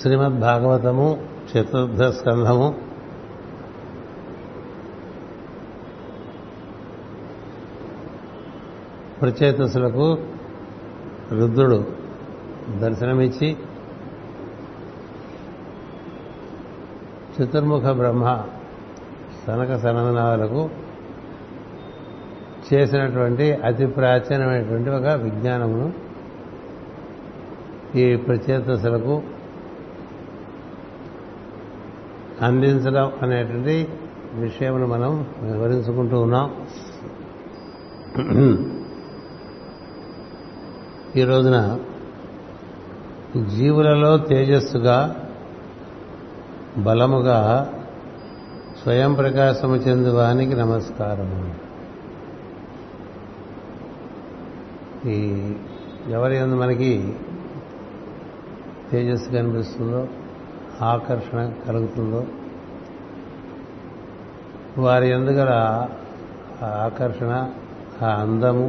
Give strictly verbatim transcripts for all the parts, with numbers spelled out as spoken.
శ్రీమద్ భాగవతము చతుర్థ స్కంధము ప్రచేతసులకు రుద్రుడు దర్శనమిచ్చి చతుర్ముఖ బ్రహ్మ సనక సననాలకు చేసినటువంటి అతి ప్రాచీనమైనటువంటి ఒక విజ్ఞానమును ఈ ప్రచేతసులకు అందించడం అనేటువంటి విషయమును మనం వివరించుకుంటూ ఉన్నాం. ఈ రోజున జీవులలో తేజస్సుగా బలముగా స్వయం ప్రకాశము చెందువానికి నమస్కారము. ఈ ఎవరి యందు మనకి తేజస్సు కనిపిస్తుందో, ఆకర్షణ కలుగుతుందో, వారి యందు గల ఆకర్షణ, ఆ అందము,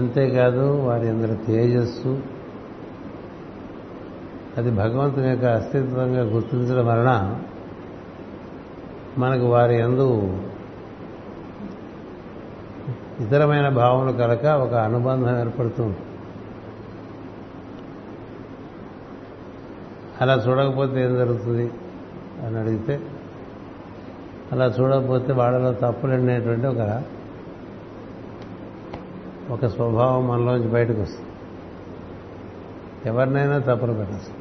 అంతేకాదు వారి యందు తేజస్సు, అది భగవంతుని యొక్క అస్తిత్వంగా గుర్తించడం వలన మనకు వారి యందు ఇతరమైన భావనలు కలక ఒక అనుబంధం ఏర్పడుతుంది. అలా చూడకపోతే ఏం జరుగుతుంది అని అడిగితే, అలా చూడకపోతే వాళ్ళలో తప్పులు అనేటువంటి ఒక ఒక స్వభావం మనలోంచి బయటకు వస్తుంది. ఎవరినైనా తప్పులు పెట్టచ్చు.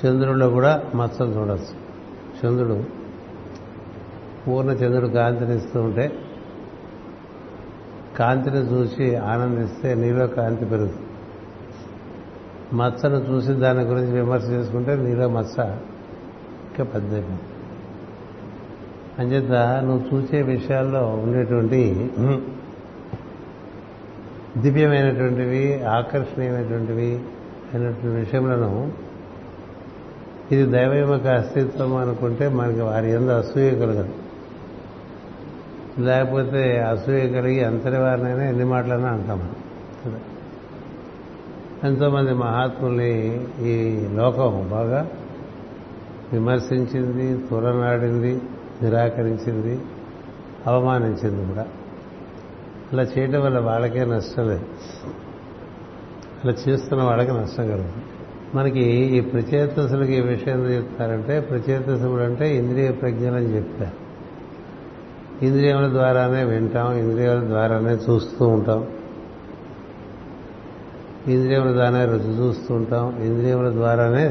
చంద్రుడిలో కూడా మచ్చలు చూడచ్చు. చంద్రుడు పూర్ణ చంద్రుడు కాంతినిస్తూ ఉంటే కాంతిని చూసి ఆనందిస్తే నీలో కాంతి పెరుగుతుంది. మచ్చను చూసి దాని గురించి విమర్శ చేసుకుంటే నీలో మచ్చ ఇంకా పెద్దది. అంచేత నువ్వు చూసే విషయాల్లో ఉండేటువంటి దివ్యమైనటువంటివి, ఆకర్షణీయమైనటువంటివి అయినటువంటి విషయంలో ఇది దైవం యొక్క అస్తిత్వం అనుకుంటే మనకి వారి యందు అసూయ కలగదు. లేకపోతే అసూయ కలిగి అంతటి వారినైనా ఎన్ని మాటలైనా అంటాం మనం. ఎంతోమంది మహాత్ముల్ని ఈ లోకం బాగా విమర్శించింది, తులనాడింది, నిరాకరించింది, అవమానించింది కూడా. అలా చేయడం వల్ల వాళ్ళకే నష్టం లేదు, అలా చేస్తున్న వాళ్ళకి నష్టం కలుగుతుంది. మనకి ఈ ప్రచేతసులకి ఈ విషయం చెప్తారంటే, ప్రచేతసులు అంటే ఇంద్రియ ప్రజ్ఞలని చెప్తారు. ఇంద్రియముల ద్వారానే వింటాం, ఇంద్రియాల ద్వారానే చూస్తూ ఉంటాం, ఇంద్రియముల ద్వారానే రుచి చూస్తూ ఉంటాం, ఇంద్రియముల ద్వారానే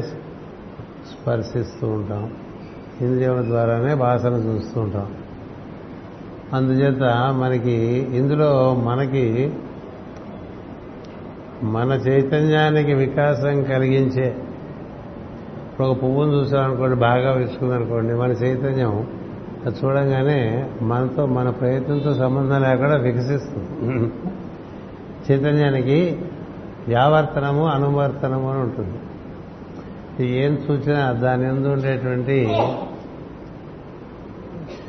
స్పర్శిస్తూ ఉంటాం, ఇంద్రియముల ద్వారానే వాసన చూస్తూ ఉంటాం. అందుచేత మనకి ఇందులో మనకి మన చైతన్యానికి వికాసం కలిగించే, ఇప్పుడు ఒక పువ్వును చూసామనుకోండి, బాగా విసుకుందనుకోండి, మన చైతన్యం అది చూడంగానే మనతో మన ప్రయత్నంతో సంబంధం లేకుండా వికసిస్తుంది. చైతన్యానికి వ్యావర్తనము అనువర్తనము అని ఉంటుంది. ఏం చూసినా దాని ఎందు ఉండేటువంటి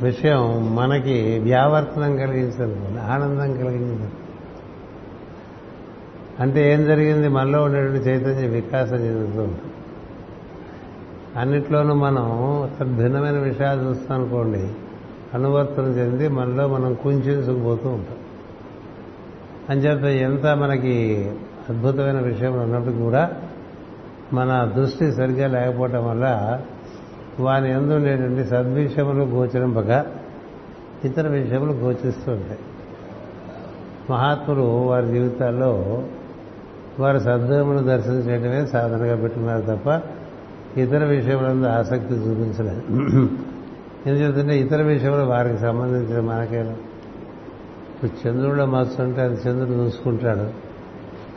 విషయం మనకి వ్యావర్తనం కలిగించదు, ఆనందం కలిగించదు. అంటే ఏం జరిగింది, మనలో ఉండేటువంటి చైతన్యం వికాసం చెందుతూ ఉంటుంది. అన్నిట్లోనూ మనం భిన్నమైన విషయాలు చూస్తాం అనుకోండి, అనువర్తనం చెంది మనలో మనం కుంచుకుపోతూ ఉంటాం. అంచేత ఎంత మనకి అద్భుతమైన విషయం ఉన్నప్పుడు కూడా మన దృష్టి సరిగ్గా లేకపోవటం వల్ల వారి యందు ఉండేటువంటి సద్విషయములు గోచరింపక ఇతర విషయములు గోచిస్తూ ఉంటాయి. మహాత్ములు వారి జీవితాల్లో వారు సద్విషయమును దర్శించడమే సాధనగా పెట్టున్నారు తప్ప ఇతర విషయములందు ఆసక్తి చూపించలేదు. ఎందుకంటే ఇతర విషయంలో వారికి సంబంధించిన మనకేనా. ఇప్పుడు చంద్రుడిలో మస్తు ఉంటే అది చంద్రుడు చూసుకుంటాడు,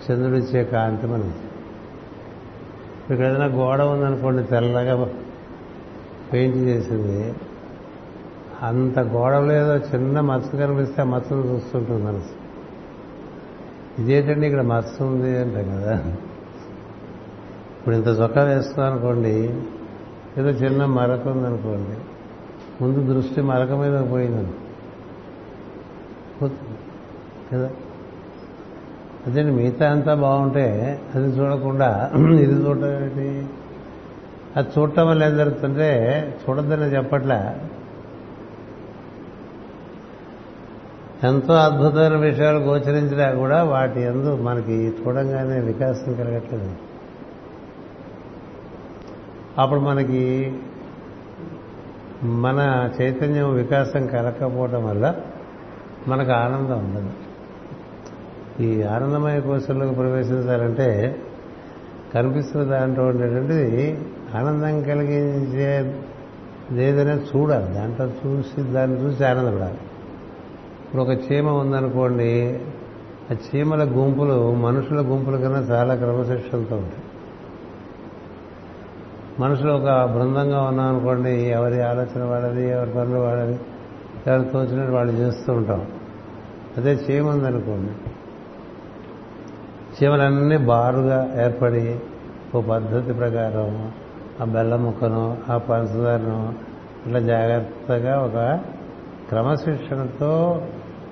చంద్రుడు ఇచ్చే కాంతి మనకి. ఇక్కడ ఏదైనా గోడ ఉందనుకోండి, తెల్లగా పెయింట్ చేసింది, అంత గోడ లేదో చిన్న మచ్చ కనిపిస్తే ఆ మచ్చను చూస్తుంటుంది మనసు. ఇదేంటండి ఇక్కడ మచ్చ ఉంది అంటాం కదా. ఇప్పుడు ఇంత చొక్కా వేస్తున్నాం అనుకోండి, ఏదో చిన్న మరక ఉందనుకోండి, ముందు దృష్టి మరక మీద పోయింది కదా. అదే మిగతా అంతా బాగుంటే అది చూడకుండా ఇది చూడటం ఏంటి? అది చూడటం వల్ల ఏం జరుగుతుంటే, చూడద్దని చెప్పట్లా, ఎంతో అద్భుతమైన విషయాలు గోచరించినా కూడా వాటి యందు మనకి చూడంగానే వికాసం కలగట్లేదు. అప్పుడు మనకి మన చైతన్యం వికాసం కలగకపోవడం వల్ల మనకు ఆనందం ఉండదు. ఈ ఆనందమయ కోశంలోకి ప్రవేశించాలంటే కనిపిస్తున్న దాంట్లో ఉండేటువంటిది ఆనందం కలిగించేది ఏదైనా చూడాలి. దాంట్లో చూసి దాన్ని చూసి ఆనందపడాలి. ఇప్పుడు ఒక చీమ ఉందనుకోండి, ఆ చీమల గుంపులు మనుషుల గుంపుల కన్నా చాలా క్రమశిక్షణతో ఉంటాయి. మనుషులు ఒక బృందంగా ఉన్నాం అనుకోండి, ఎవరి ఆలోచన వాడది, ఎవరి పనులు వాడది, ఎవరు తోచినట్టు వాళ్ళు చేస్తూ ఉంటాం. అదే చీమ ఉందనుకోండి, చీమలన్నీ బారుగా ఏర్పడి ఓ పద్ధతి ప్రకారం ఆ బెల్లం ముక్కను ఆ పంచదారను ఇట్లా జాగ్రత్తగా ఒక క్రమశిక్షణతో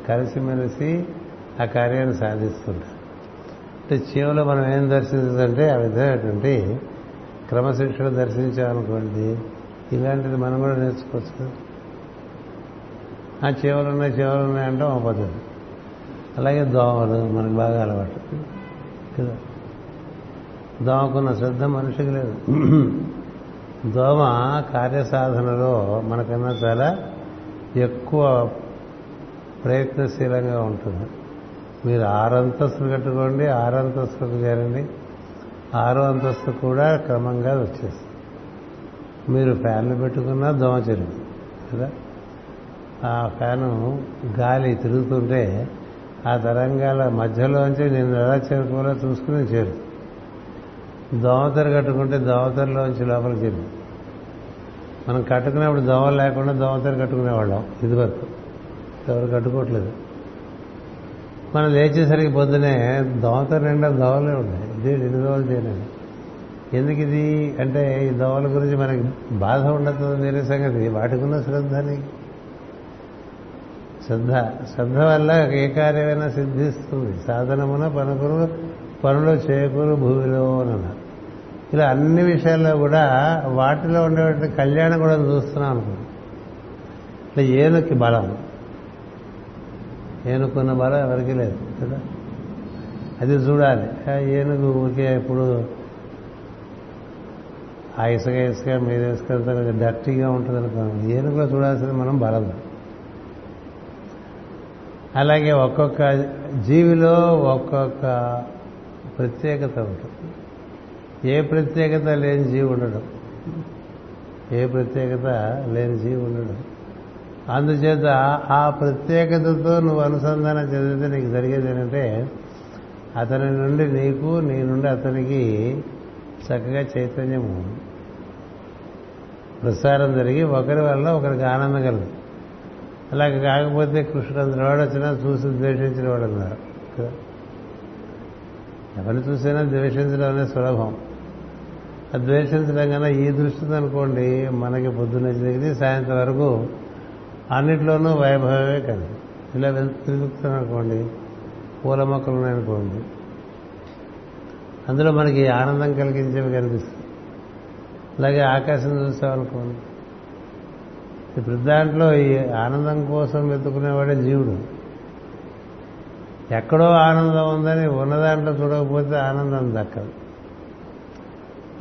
కలిసిమెలిసి ఆ కార్యాన్ని సాధిస్తుంటారు. అంటే చీమలో మనం ఏం దర్శించదంటే ఆ విధమైనటువంటి క్రమశిక్షణ దర్శించామనుకోండి. ఇలాంటిది మనం కూడా నేర్చుకోవచ్చు. ఆ చీమలు ఉన్నాయి చీమలు ఉన్నాయంటే ఒక పద్ధతి. అలాగే దోమలు మనకు బాగా అలవాటు కదా. దోమకున్న శ్రద్ధ మనిషికి లేదు. దోమ కార్యసాధనలో మనకన్నా చాలా ఎక్కువ ప్రయత్నశీలంగా ఉంటుంది. మీరు ఆరంతస్తులు కట్టుకోండి, ఆరంతస్తులకు చేరండి, ఆరో అంతస్తు కూడా క్రమంగా వచ్చేస్తుంది. మీరు ఫ్యాన్లు పెట్టుకున్నా దోమ చెరుగుతుంది కదా. ఆ ఫ్యాను గాలి తిరుగుతుంటే ఆ తరంగాల మధ్యలోంచి నేను ఎలా చేరుకోవాలో చూసుకుని చేరు. దోమతెర కట్టుకుంటే దోమతెరలోంచి లోపలికి చేరు. మనం కట్టుకునేప్పుడు దోమలు లేకుండా దోమతెర కట్టుకునేవాళ్ళం. ఇది వరకు ఎవరు కట్టుకోవట్లేదు. మనం లేచేసరికి పొద్దునే దోమతెర నిండా దోవలే ఉన్నాయి. ఇదే ఎన్ని దోవలు చేయలేదు. ఎందుకు ఇది అంటే ఈ దోవల గురించి మనకి బాధ ఉండదు వేరే సంగతి. వాటికున్న శ్రద్ధని శ్రద్ధ శ్రద్ధ వల్ల ఏ కార్యమైనా సిద్ధిస్తుంది. సాధనమున పనుకును పనులు చేకూరు భూమిలో అన్నారు. ఇలా అన్ని విషయాల్లో కూడా వాటిలో ఉండేటువంటి కళ్యాణం కూడా చూస్తున్నాం అనుకున్నాం. ఇట్లా ఏనుక్కి బలం, ఏనుకున్న బలం ఎవరికీ లేదు కదా. అది చూడాలి. ఏనుగు ఊరికే ఇప్పుడు ఆ ఇసుక ఇసుక మీద ఇసుకంతా కొంచెం డర్టీగా ఉంటుంది అనుకున్నాం. ఏనుగులో చూడాల్సింది మనం బలం. అలాగే ఒక్కొక్క జీవిలో ఒక్కొక్క ప్రత్యేకత ఉంటుంది. ఏ ప్రత్యేకత లేని జీవి ఉండడం ఏ ప్రత్యేకత లేని జీవి ఉండడం అందుచేత ఆ ప్రత్యేకతతో నువ్వు అనుసంధానం చెందితే నీకు జరిగేది ఏంటంటే అతని నుండి నీకు, నీ నుండి అతనికి చక్కగా చైతన్యం ప్రసారం జరిగి ఒకరి వల్ల ఒకరికి ఆనందం కలుగుతుంది. అలాగే కాకపోతే కృష్ణుడు అందరి వాడు వచ్చినా చూసి ద్వేషించిన వాడు అన్నారు కదా. ఎవరిని చూసినా ద్వేషించడం అనేది సులభం. ఆ ద్వేషించడం కన్నా ఈ దృష్టితో అనుకోండి మనకి పొద్దున్న జరిగింది సాయంత్రం వరకు అన్నిట్లోనూ వైభవమే కదా. ఇలా వెళ్తున్నాం అనుకోండి, పూల మొక్కలు ఉన్నాయనుకోండి, అందులో మనకి ఆనందం కలిగించేవి కనిపిస్తుంది. అలాగే ఆకాశం చూసామనుకోండి, ఇప్పుడు దాంట్లో ఈ ఆనందం కోసం వెతుకునేవాడే జీవుడు. ఎక్కడో ఆనందం ఉందని ఉన్నదాంట్లో చూడకపోతే ఆనందం దక్కదు.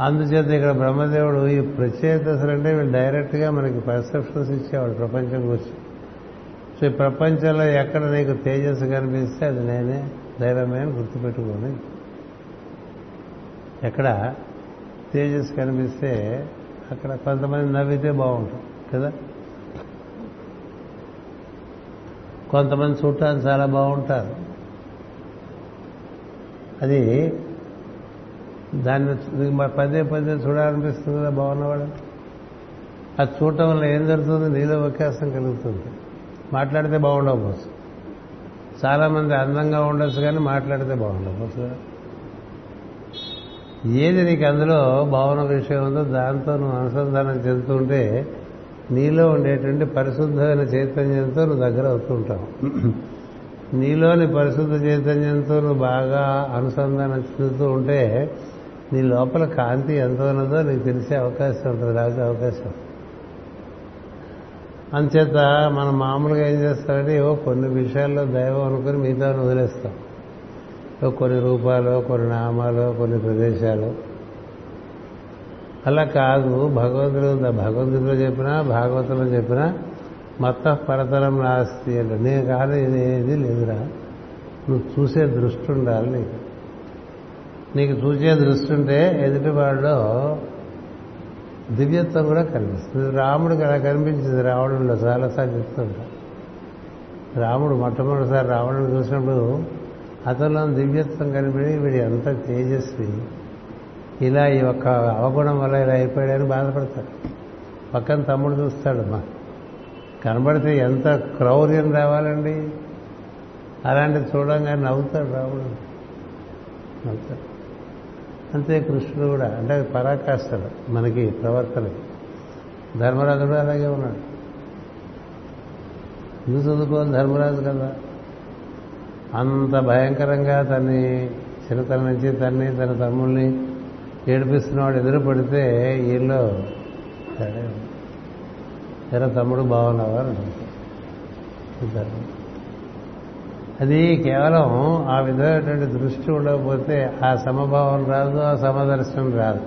అందుచేత ఇక్కడ బ్రహ్మదేవుడు ఈ ప్రచేతసులు అంటే వీళ్ళు డైరెక్ట్గా మనకి పర్సెప్షన్స్ ఇచ్చేవాడు ప్రపంచం గురించి. సో ఈ ప్రపంచంలో ఎక్కడ నీకు తేజస్సు కనిపిస్తే అది నేనే దైవమే అని గుర్తుపెట్టుకోని, ఎక్కడ తేజస్సు కనిపిస్తే అక్కడ కొంతమంది నవ్వితే బాగుంటుంది కదా, కొంతమంది చూడటానికి చాలా బాగుంటారు. అది దాన్ని పదే పదే చూడాలనిపిస్తుంది కదా బాగున్నవాడు. అది చూడటం వల్ల ఏం జరుగుతుంది? నీలో వ్యత్యాసం కలుగుతుంది. మాట్లాడితే బాగుండకపోవచ్చు. చాలామంది అందంగా ఉండొచ్చు కానీ మాట్లాడితే బాగుండకపోవచ్చు కదా. ఏది నీకు అందులో భావన విషయం ఉందో దాంతో నువ్వు అనుసంధానం చెందుతూ ఉంటే నీలో ఉండేటువంటి పరిశుద్ధమైన చైతన్యంతో నువ్వు దగ్గర అవుతూ ఉంటావు. నీలోని పరిశుద్ధ చైతన్యంతో నువ్వు బాగా అనుసంధానం చెందుతూ ఉంటే నీ లోపల కాంతి ఎంత ఉన్నదో నీకు తెలిసే అవకాశం ఉంటుంది, రాగే అవకాశం. అంచేత మనం మామూలుగా ఏం చేస్తామంటే ఏవో కొన్ని విషయాల్లో దైవం అనుకుని మిగతా వదిలేస్తాం. కొన్ని రూపాలు, కొన్ని నామాలు, కొన్ని ప్రదేశాలు. అలా కాదు, భగవంతుడు భగవద్గీతలో చెప్పినా భాగవతంలో చెప్పినా మత్త పరతరం నాస్తి అంటే నేను కాదు, ఏది లేదురా. నువ్వు చూసే దృష్టి ఉండాలి. నీకు నీకు చూసే దృష్టి ఉంటే ఎదుటివాడిలో దివ్యత్వం కూడా కనిపిస్తుంది. రాముడికి అలా కనిపించింది. రావణుడు చాలాసార్లు చెప్తుంటా, రాముడు మొట్టమొదటిసారి రావణుడు చూసినప్పుడు అతను దివ్యత్వం కనిపడి వీడు ఎంత తేజస్వి, ఇలా ఈ ఒక్క అవగుణం వల్ల ఇలా అయిపోయాడని బాధపడతాడు. పక్కన తమ్ముడు చూస్తాడు, మా కనబడితే ఎంత క్రౌర్యం రావాలండి, అలాంటిది చూడంగానే నవ్వుతాడు రాముడు, నవ్వుతాడు. అంతే కృష్ణుడు కూడా, అంటే పరాకాష్ఠలు మనకి ప్రవర్తనకి. ధర్మరాజు కూడా అలాగే ఉన్నాడు. ఎందుకు చదువుకోవాలి ధర్మరాజు కదా, అంత భయంకరంగా తన్ని చిన్నతనం నుంచి తన్ని తన తమ్ముల్ని ఏడిపిస్తున్నవాడు ఎదురు పడితే ఈలో ఎరా తమ్ముడు బాగున్నావా అంటారు. అది కేవలం ఆ విధమైనటువంటి దృష్టి ఉండకపోతే ఆ సమభావం రాదు, ఆ సమదర్శనం రాదు.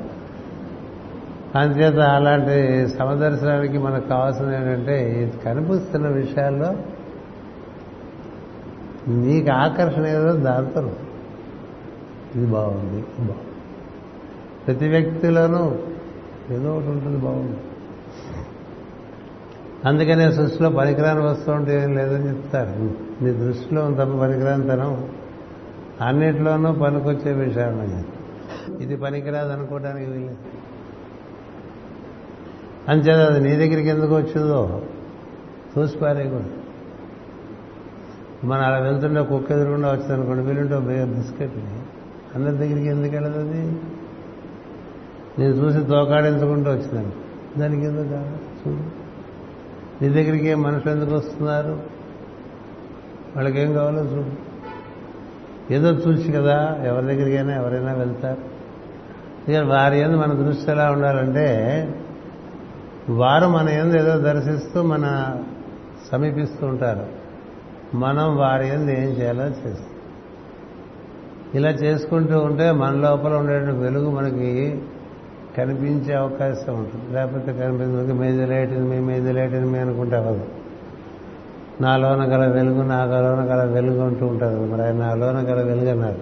అంతేత అలాంటి సమదర్శనానికి మనకు కావాల్సింది ఏంటంటే కనిపిస్తున్న విషయాల్లో నీకు ఆకర్షణ ఏదో దాంతో ఇది బాగుంది బాగుంది. ప్రతి వ్యక్తిలోనూ ఏదో ఒకటి ఉంటుంది బాగుంది. అందుకనే సృష్టిలో పనికిరాని వస్తువు ఉంటే ఏం లేదని చెప్తారు. నీ దృష్టిలో తప్ప పనికిరానితనం అన్నిట్లోనూ పనికొచ్చే విషయాలు ఇది పనికిరాదు అనుకోవడానికి వీలు. అంచేత అది నీ దగ్గరికి ఎందుకు వచ్చిందో చూసి పారేయకూడదు. మనం అలా వెళ్తుంటే కుక్క ఎదురుకుండా వచ్చింది అనుకోండి, వీలుంటే బిస్కెట్ అందరి దగ్గరికి ఎందుకు వెళ్ళదు, అది నేను చూసి తోకాడించుకుంటూ వచ్చిందండి, దానికి ఎందుకు కాదు. చూడు నీ దగ్గరికి ఏ మనుషులు ఎందుకు వస్తున్నారు, వాళ్ళకేం కావాలో చూడు. ఏదో చూసి కదా ఎవరి దగ్గరికైనా ఎవరైనా వెళ్తారు. ఇక వారి యందు మన దృష్టి ఎలా ఉండాలంటే వారు మన యందు ఏదో దర్శిస్తూ మన సమీపిస్తూ ఉంటారు, మనం వారి యందు ఏం చేయాలో చేస్తాం. ఇలా చేసుకుంటూ ఉంటే మన లోపల ఉండే వెలుగు మనకి కనిపించే అవకాశం ఉంటుంది. లేకపోతే కనిపించే మేది లైటింది మీ మేది లైటింది మీ అనుకుంటే అవ్వదు. నాలోన గల వెలుగు నాలోన గల వెలుగు అంటూ ఉంటారు. మరి ఆయన నాలోన గల వెలుగు అన్నారు,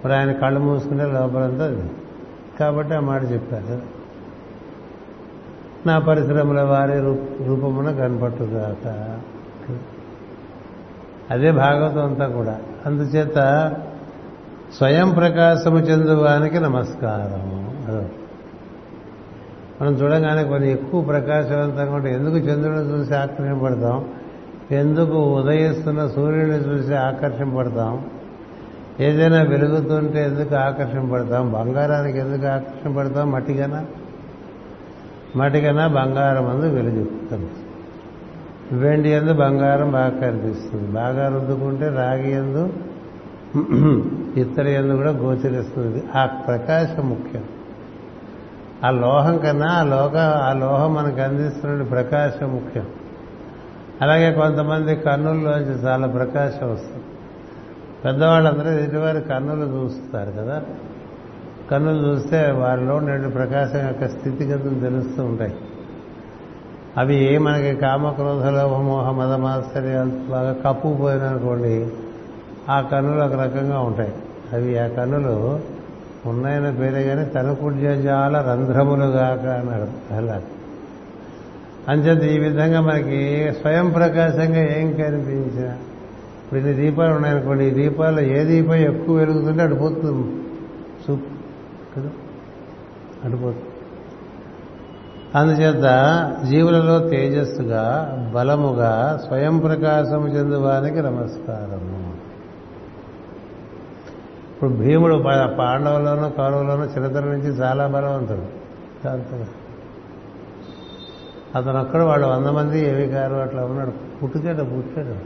మరి ఆయన కళ్ళు మూసుకుంటే లోపలంతా అది కాబట్టి ఆ మాట చెప్పారు. నా పరిశ్రమల వారి రూపమున కనపట్టుగాక, అదే భాగవతం అంతా కూడా. అందుచేత స్వయం ప్రకాశము చెందువానికి నమస్కారము. మనం చూడగానే కొన్ని ఎక్కువ ప్రకాశవంతంగా ఉంటే ఎందుకు చంద్రుడిని చూసి ఆకర్షింపడతాం, ఎందుకు ఉదయిస్తున్న సూర్యుడిని చూసి ఆకర్షింపడతాం, ఏదైనా వెలుగుతుంటే ఎందుకు ఆకర్షింపడతాం, బంగారానికి ఎందుకు ఆకర్షింపడతాం, మట్టికనా మట్టికనా బంగారం అందు వెలుగుతుంది, వెండి ఎందు బంగారం బాగా కనిపిస్తుంది, బాగా రుద్దుకుంటే రాగి ఎందు ఇత్తడి ఎందు కూడా గోచరిస్తుంది. ఆ ప్రకాశం ముఖ్యం. ఆ లోహం కన్నా ఆ లోక ఆ లోహం మనకు అందిస్తున్న ప్రకాశం ముఖ్యం. అలాగే కొంతమంది కన్నుల్లోంచి చాలా ప్రకాశం వస్తుంది. పెద్దవాళ్ళందరూ ఎదుటివారి కన్నులు చూస్తారు కదా, కన్నులు చూస్తే వారిలో ఉండే ప్రకాశం యొక్క స్థితిగతులు తెలుస్తూ ఉంటాయి. అవి మనకి కామక్రోధ లోభమోహ మదమాత్సర్యాలు బాగా కప్పుకుపోయిననుకోండి ఆ కన్నులు ఒక రకంగా ఉంటాయి. అవి ఆ కన్నులు ఉన్నాయన్న పేరే కానీ తనకుడ్యజాల రంధ్రములుగాక అన్నాడు ప్రహ్లాద్. అంచేత ఈ విధంగా మనకి స్వయం ప్రకాశంగా ఏం కనిపించిన ఇప్పుడు ఇన్ని దీపాలు ఉన్నాయనుకోండి, ఈ దీపాల్లో ఏ దీపం ఎక్కువ వెలుగుతుంటే అడిపోతుంది చూపు కదా, అడిపోతుంది. అందుచేత జీవులలో తేజస్సుగా బలముగా స్వయం ప్రకాశము చెందువానికి నమస్కారము. ఇప్పుడు భీముడు పాండవులోనూ కౌరవులోనూ చిరతల నుంచి చాలా బలవంతుడు, దాంతగా అతను ఒక్కడు వాళ్ళు వంద మంది ఏవి కారు అట్లా ఉన్నాడు. పుట్టుకాడు పుట్టాడు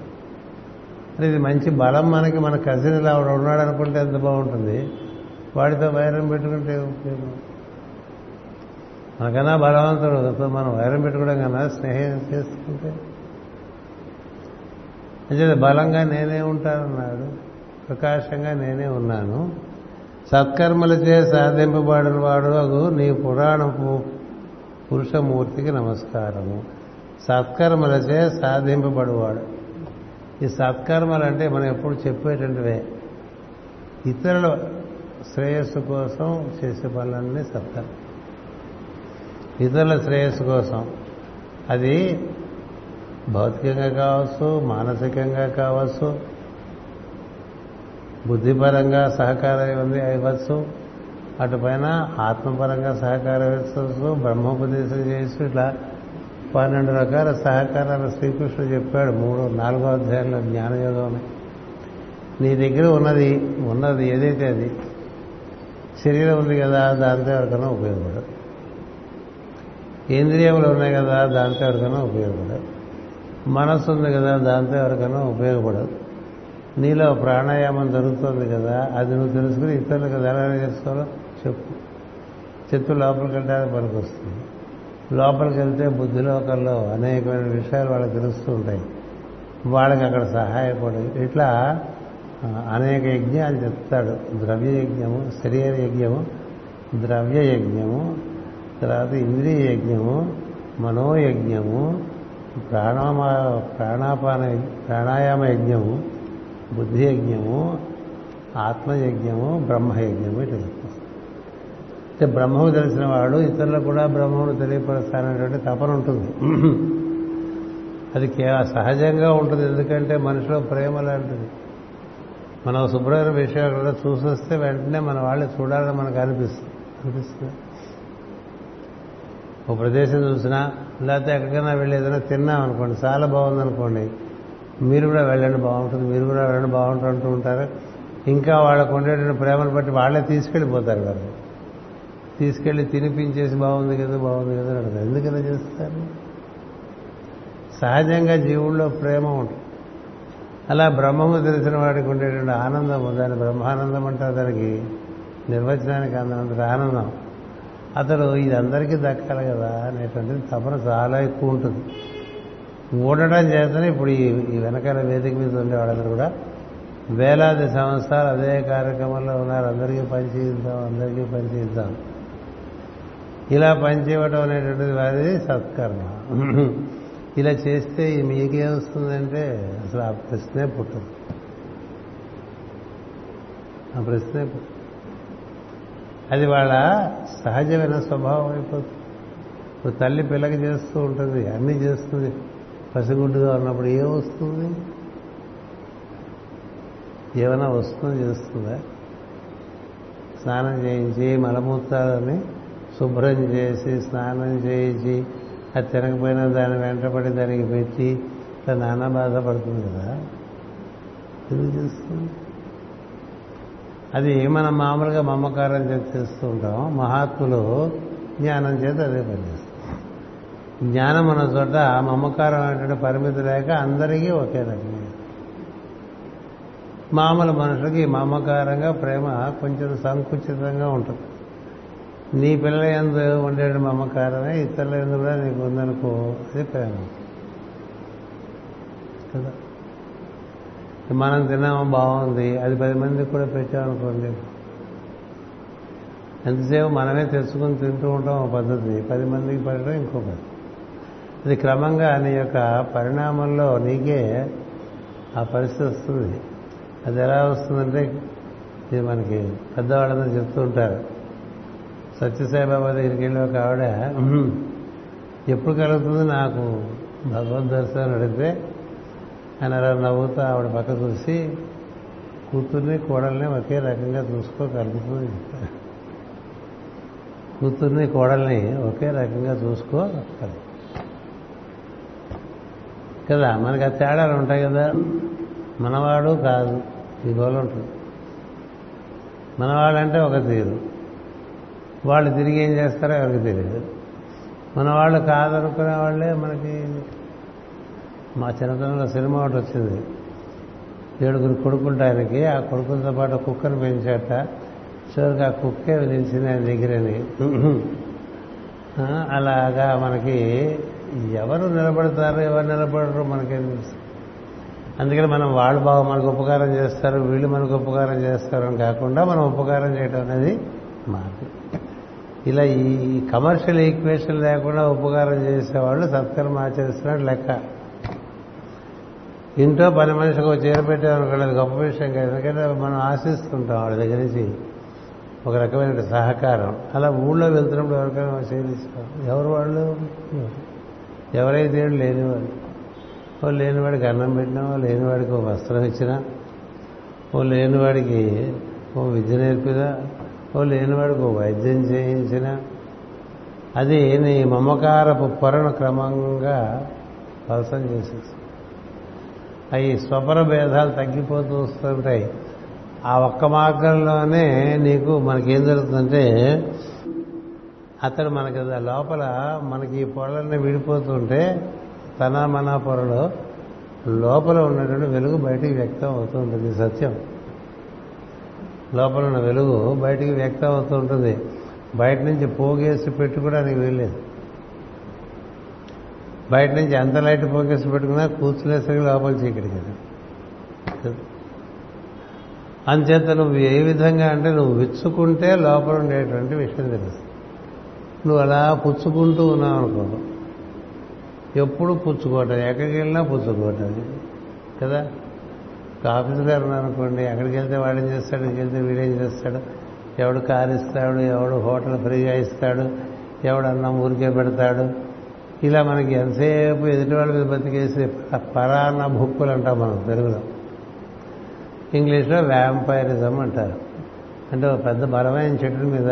అని ఇది మంచి బలం మనకి. మన కజిన్ ఇలా ఉన్నాడు అనుకుంటే ఎంత బాగుంటుంది, వాడితో వైరం పెట్టుకుంటే మనకన్నా బలవంతుడు. మనం వైరం పెట్టుకోవడం కన్నా స్నేహం చేసుకుంటే అంటే బలంగా నేనే ఉంటానన్నాడు, ప్రకాశంగా నేనే ఉన్నాను. సత్కర్మలచే సాధింపబడిన వాడు అగు నీ పురాణ పురుషమూర్తికి నమస్కారము. సత్కర్మలచే సాధింపబడివాడు. ఈ సత్కర్మలు అంటే మనం ఎప్పుడు చెప్పేటంటే ఇతరుల శ్రేయస్సు కోసం చేసే పనులన్నీ సత్కర్మ. ఇతరుల శ్రేయస్సు కోసం, అది భౌతికంగా కావచ్చు, మానసికంగా కావచ్చు, బుద్ధిపరంగా సహకారం ఉంది అవ్వచ్చు, అటుపైన ఆత్మపరంగా సహకారం ఇవ్వచ్చు, బ్రహ్మోపదేశం చేసి ఇట్లా పన్నెండు రకాల సహకారాలు శ్రీకృష్ణుడు చెప్పాడు. మూడు నాలుగో అధ్యాయంలో జ్ఞానయోగమే. నీ దగ్గర ఉన్నది ఉన్నది ఏదైతే అది శరీరం ఉంది కదా, దాంతో ఎవరికైనా ఉపయోగపడదు. ఇంద్రియములు ఉన్నాయి కదా, దాంతో ఎవరికైనా ఉపయోగపడదు. మనస్సు ఉంది కదా, దాంతో ఎవరికైనా ఉపయోగపడదు. నీలో ప్రాణాయామం జరుగుతుంది కదా, అది నువ్వు తెలుసుకుని ఇతరులకు ఎలా చేసుకోవాలో చెప్పు. చెత్త లోపలికి వెళ్ళడానికి పనికి వస్తుంది. లోపలికి వెళ్తే బుద్ధిలోకంలో అనేకమైన విషయాలు వాళ్ళకి తెలుస్తూ ఉంటాయి, వాళ్ళకి అక్కడ సహాయపడి ఇట్లా అనేక యజ్ఞాలు చెప్తాడు. ద్రవ్య యజ్ఞము, శరీర యజ్ఞము, ద్రవ్య యజ్ఞము, తర్వాత ఇంద్రియ యజ్ఞము, మనోయజ్ఞము, ప్రాణామా ప్రాణాపాన ప్రాణాయామ యజ్ఞము, బుద్ధి యజ్ఞము, ఆత్మయజ్ఞము, బ్రహ్మయజ్ఞము. ఇట్లా అంటే బ్రహ్మము తెలిసిన వాడు ఇతరులకు కూడా బ్రహ్మను తెలియపరుస్తానటువంటి తపన ఉంటుంది. అది కేవలం సహజంగా ఉంటుంది, ఎందుకంటే మనిషిలో ప్రేమ లాంటిది. మనం శుభ్రమైన విషయాలు కూడా చూసొస్తే వెంటనే మన వాళ్ళు చూడాలని మనకు అనిపిస్తుంది అనిపిస్తుంది ఒక ప్రదేశం చూసినా, లేకపోతే ఎక్కడికైనా వెళ్ళి ఏదైనా తిన్నాం అనుకోండి, చాలా బాగుందనుకోండి, మీరు కూడా వెళ్ళండి బాగుంటుంది, మీరు కూడా వెళ్ళండి బాగుంటుంది అంటూ ఉంటారు. ఇంకా వాళ్ళకు ఉండేటువంటి ప్రేమను బట్టి వాళ్ళే తీసుకెళ్ళిపోతారు. వాళ్ళు తీసుకెళ్ళి తినిపించేసి బాగుంది కదా బాగుంది కదా అంటారు. ఎందుకలా చేస్తారు? సహజంగా జీవుల్లో ప్రేమ ఉంటుంది. అలా బ్రహ్మము తెలిసిన వాడికి ఉండేటువంటి ఆనందము, దాని బ్రహ్మానందం అంటారు. దానికి నిర్వచనానికి అందంత ఆనందం. అతను ఇది అందరికీ దక్కాలి కదా అనేటువంటిది తపన చాలా ఎక్కువ ఉంటుంది. ఉండడం చేతనే ఇప్పుడు ఈ వెనకాల వేదిక మీద ఉండేవాళ్ళందరూ కూడా వేలాది సంవత్సరాలు అదే కార్యక్రమంలో ఉన్నారు. అందరికీ పనిచేయిద్దాం అందరికీ పనిచేయిద్దాం ఇలా పనిచేయడం అనేటువంటిది వారి సత్కర్మ. ఇలా చేస్తే మీకేమొస్తుందంటే అసలు ఆ ప్రశ్నే పుట్టదు ఆ ప్రశ్నే పుట్టదు అది వాళ్ళ సహజమైన స్వభావం అయిపోతుంది. ఇప్పుడు తల్లి పిల్లకి చేస్తూ ఉంటుంది, అన్నీ చేస్తుంది. పసిగుడ్డుగా ఉన్నప్పుడు ఏం వస్తుంది? ఏమైనా వస్తుందో చేస్తుందా? స్నానం చేయించి, మలమూత్రాలని శుభ్రం చేసి, స్నానం చేయించి, అది తినకపోయినా దాని వెంటబడి దానికి పెట్టి ఇట్లా నానా బాధపడుతుంది కదా. ఎందుకు చేస్తుంది? అది మనం మామూలుగా మమకారం చేత చేస్తూ ఉంటాం. మహాత్ములు జ్ఞానం చేత అదే పనిచేస్తాం. జ్ఞానం అన్న చోట మమకారం అంటే పరిమితి లేక అందరికీ ఒకే రకమే. మామూలు మనుషులకి మమకారంగా ప్రేమ కొంచెం సంకుచితంగా ఉంటుంది. నీ పిల్లల యందు ఉండే మమకారమే ఇతరుల యందు కూడా నీకు ఉందనుకో, అది ప్రేమ కదా. మనం తిన్నాము బాగుంది, అది పది మందికి కూడా పెట్టామనుకోండి, ఎంతసేపు మనమే తెచ్చుకుని తింటూ ఉంటాం ఒక పద్ధతి, పది మందికి పెట్టడం ఇంకో పద్ధతి. అది క్రమంగా నీ యొక్క పరిణామంలో నీకే ఆ పరిస్థితి వస్తుంది. అది ఎలా వస్తుందంటే, ఇది మనకి పెద్దవాళ్ళందరూ చెప్తూ ఉంటారు. సత్యసాయిబాబా దగ్గరికి వెళ్ళి ఒక ఆవిడ ఎప్పుడు కలుగుతుంది నాకు భగవద్ దర్శనం అడిగితే ఆయన అలా నవ్వుతూ ఆవిడ పక్క చూసి, కూతుర్ని కోడల్ని ఒకే రకంగా చూసుకోగలుగుతుంది చెప్తారు. కూతుర్ని కోడల్ని ఒకే రకంగా చూసుకో కదా. మనకు ఆ తేడాలు ఉంటాయి కదా. మనవాడు కాదు, ఈ గోల ఉంటుంది. మనవాడంటే ఒక తీరు, వాళ్ళు తిరిగి ఏం చేస్తారో ఎవరికి తెలియదు. మనవాళ్ళు కాదనుకునే వాళ్ళే మనకి. మా చిన్నతనంలో సినిమా ఒకటి వచ్చింది, ఏడుగురు కొడుకుంటే ఆయనకి ఆ కొడుకులతో పాటు కుక్కను పెంచాట. చివరికి ఆ కుక్కే నిలిచింది ఆయన దగ్గరని. అలాగా మనకి ఎవరు నిలబడతారు ఎవరు నిలబడరు మనకేం తెలుసు. అందుకని మనం వాళ్ళు బాగా మనకు ఉపకారం చేస్తారు, వీళ్ళు మనకు ఉపకారం చేస్తారు అని కాకుండా మనం ఉపకారం చేయటం అనేది మార్గం. ఇలా ఈ కమర్షియల్ ఈక్వేషన్ లేకుండా ఉపకారం చేసేవాళ్ళు సత్కర్మ ఆచరిస్తున్నట్టు లెక్క. ఇంట్లో పని మనిషికి చేరపెట్టామనుకోలేదు గొప్ప విషయం కాదు, ఎందుకంటే మనం ఆశిస్తుంటాం వాళ్ళ దగ్గర నుంచి ఒక రకమైన సహకారం. అలా ఊళ్ళో వెళ్తున్నప్పుడు ఎవరికైనా చేరిస్తాం, ఎవరు వాళ్ళు ఎవరైతే లేనివాడు ఓ లేనివాడికి అన్నం పెట్టినా, ఓ లేనివాడికి ఓ వస్త్రం ఇచ్చినా, ఓ లేనివాడికి ఓ విద్య నేర్పినా, ఓ లేనివాడికి ఓ వైద్యం చేయించినా, అది నీ మమకారపు పొరను క్రమంగా వలసం చేసేసి అవి స్వపర భేదాలు తగ్గిపోతూ వస్తుంటాయి. ఆ ఒక్క మార్గంలోనే నీకు మనకేం జరుగుతుందంటే అతడు మనకి లోపల మనకి ఈ పొరలన్నీ విడిపోతుంటే తన మన పొరలో లోపల ఉన్నటువంటి వెలుగు బయటికి వ్యక్తం అవుతూ ఉంటుంది. సత్యం, లోపల ఉన్న వెలుగు బయటికి వ్యక్తం అవుతూ ఉంటుంది. బయట నుంచి పోగేసి పెట్టుకోవడానికి వీల్లేదు. బయట నుంచి ఎంత లైట్ పోగేసి పెట్టుకున్నా కూర్చునేసరికి లోపల చీకటి కదా. అంచేత నువ్వు ఏ విధంగా అంటే నువ్వు విచ్చుకుంటే లోపల ఉండేటువంటి విషయం తెలుస్తుంది. నువ్వు అలా పుచ్చుకుంటూ ఉన్నావు అనుకో, ఎప్పుడు పుచ్చుకోవటం, ఎక్కడికి వెళ్ళినా పుచ్చుకోవటం కదా. ఆఫీసు గారు ఉన్నారనుకోండి, ఎక్కడికి వెళ్తే వాడేం చేస్తాడు, ఇక్కడికి వెళ్తే వీడేం చేస్తాడు, ఎవడు కారు ఇస్తాడు, ఎవడు హోటల్ ఫ్రీగా ఇస్తాడు, ఎవడు అన్నం ఊరికే పెడతాడు. ఇలా మనకి ఎంతసేపు ఎదుటి వాళ్ళ మీద బతికేసే పరాన్న భుక్కులు అంటాం మనం తెలుగులో. ఇంగ్లీష్లో వ్యాంపైరిజం అంటారు. అంటే ఒక పెద్ద బలమైన చెట్టు మీద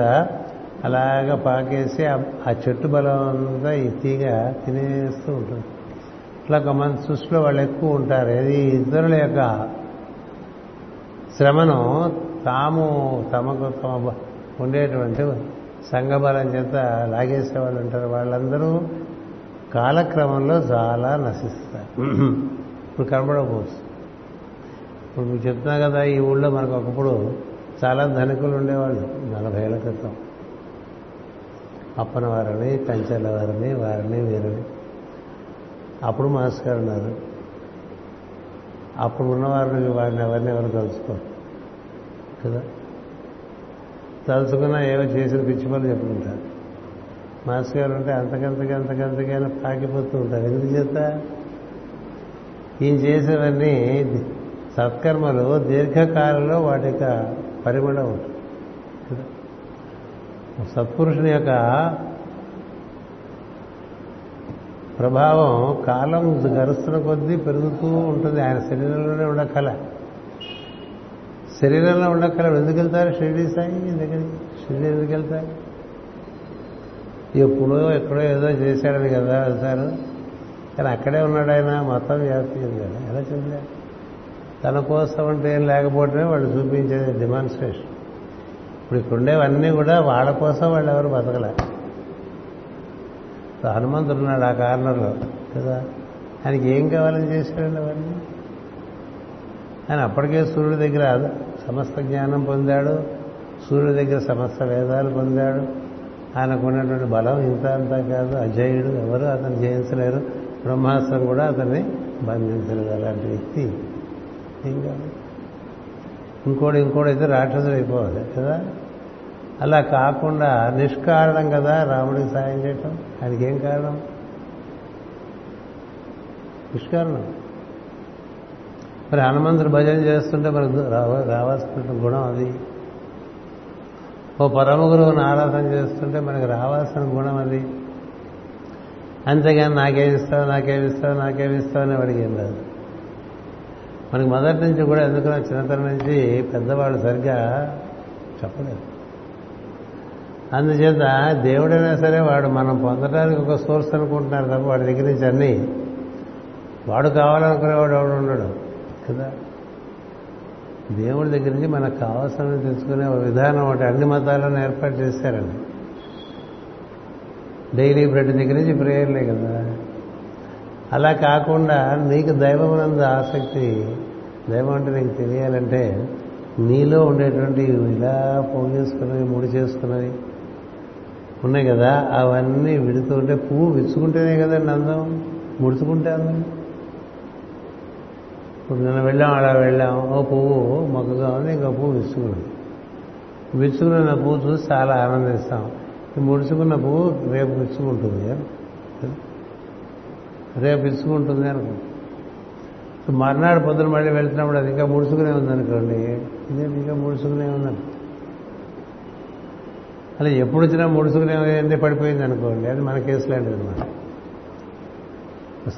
అలాగ పాకేసి ఆ చెట్టు బలం అంతా ఈ తీగ తినేస్తూ ఉంటుంది. ఇట్లా మన సృష్టిలో వాళ్ళు ఎక్కువ ఉంటారు. ఇది ఇతరుల యొక్క శ్రమను తాము తమకు తమ ఉండేటువంటి సంఘబలం చేత లాగేసేవాళ్ళు ఉంటారు. వాళ్ళందరూ కాలక్రమంలో చాలా నశిస్తారు. ఇప్పుడు కనబడకపోవచ్చు. ఇప్పుడు మీకు చెప్తున్నా కదా, ఈ ఊళ్ళో మనకు ఒకప్పుడు చాలా ధనికులు ఉండేవాళ్ళు. నలభై ఏళ్ళ క్రితం అప్పన వారని, కంచెల వారని, వారిని వీరని అప్పుడు మాస్ గారు ఉన్నారు. అప్పుడు ఉన్నవారిని వారిని ఎవరిని ఎవరు తలుచుకోరు కదా. తలుచుకున్నా ఏవో చేసిన పిచ్చి పనులు చెప్పుకుంటారు. మాస్ గారు ఉంటే అంతకంతకి అంతకంతకైనా పాకిపోతూ ఉంటారు. ఎందుకు చేత ఈయన చేసేవన్నీ సత్కర్మలు దీర్ఘకాలంలో వాటి యొక్క పరిమళం ఉంటుంది. సత్పురుషుని యొక్క ప్రభావం కాలం గరుస్తున్న కొద్దీ పెరుగుతూ ఉంటుంది. ఆయన శరీరంలోనే ఉన్న కళ, శరీరంలో ఉన్న కళ ఎందుకు వెళ్తారు షిరిడి సాయి దగ్గరికి? షిరిడి ఎందుకు వెళ్తారు? ఎప్పుడో ఎక్కడో ఏదో చేశాడని కదా వెళ్తారు. కానీ అక్కడే ఉన్నాడు ఆయన, మొత్తం వ్యాప్తి చెందాడు. ఎలా చెందాడు? తన కోసం అంటే ఏం లేకపోవటమే వాళ్ళు చూపించేది డిమాన్స్ట్రేషన్. ఇప్పుడు ఇక్కడుండేవన్నీ కూడా వాళ్ళ కోసం వాళ్ళు ఎవరు బతకలే. హనుమంతుడు ఉన్నాడు ఆ కార్నర్లో కదా, ఆయనకి ఏం కావాలని చేశాడండి అవన్నీ? ఆయన అప్పటికే సూర్యుడి దగ్గర సమస్త జ్ఞానం పొందాడు, సూర్యుడి దగ్గర సమస్త వేదాలు పొందాడు. ఆయనకు ఉన్నటువంటి బలం ఇంత అంతా కాదు, అజేయుడు, ఎవరు అతను జయించలేరు, బ్రహ్మాస్త్రం కూడా అతన్ని బంధించలేదు. అలాంటి వ్యక్తి ఏం కాదు. ఇంకోటి ఇంకోటి అయితే రాక్షసుడు అయిపోవాలి కదా. అలా కాకుండా నిష్కారణం కదా రాముడికి సాయం చేయటం. ఆయనకేం కారణం? నిష్కారణం. మరి హనుమంతుడు భజన చేస్తుంటే మనకు రావాల్సిన గుణం అది. ఓ పరమ గురువుని ఆరాధన చేస్తుంటే మనకు రావాల్సిన గుణం అది. అంతేగాని నాకేమిస్తావు నాకేమిస్తావు నాకేమిస్తావు అని అడిగేం రాదు మనకి. మొదటి నుంచి కూడా ఎందుకన్నా చిన్నతనం నుంచి పెద్దవాళ్ళు సరిగ్గా చెప్పలేదు. అందుచేత దేవుడైనా సరే వాడు మనం పొందడానికి ఒక సోర్స్ అనుకుంటున్నారు తప్ప వాడి దగ్గర నుంచి అన్నీ వాడు కావాలనుకునేవాడు ఎవడు ఉండడు కదా. దేవుడి దగ్గర నుంచి మనకు కావాల్సిన తెలుసుకునే విధానం ఒకటి అన్ని మతాలను ఏర్పాటు చేశారండి. డైలీ బ్రెడ్ దగ్గర నుంచి ప్రేయర్లే కదా. అలా కాకుండా నీకు దైవమునందు ఆసక్తి దైవం అంటే నీకు తెలియాలంటే నీలో ఉండేటువంటి ఇలా పోగేసుకున్నవి ముడి చేసుకున్నవి ఉన్నాయి కదా, అవన్నీ విడుతూ ఉంటే పువ్వు విచ్చుకుంటేనే కదండి అందం, ముడుచుకుంటాను. ఇప్పుడు నిన్న వెళ్ళాం, అలా వెళ్ళాం, ఓ పువ్వు మొక్కగా ఉంది, ఇంకో పువ్వు విచ్చుకున్నాం. విచ్చుకున్న పువ్వు చూసి చాలా ఆనందిస్తాం. ముడుచుకున్న పువ్వు రేపు విచ్చుకుంటుంది, రేపు విచ్చుకుంటుంది అనుకుంటాం. మర్నాడు పొద్దున మళ్ళీ వెళ్తున్నప్పుడు అది ఇంకా ముడుచుకునే ఉందనుకోండి, ఇదే ఇంకా ముడుచుకునే ఉందని అలా ఎప్పుడు వచ్చినా ముడుచుకునే ఏందే పడిపోయింది అనుకోండి, అది మన కేసు లాంటిది అనమాట.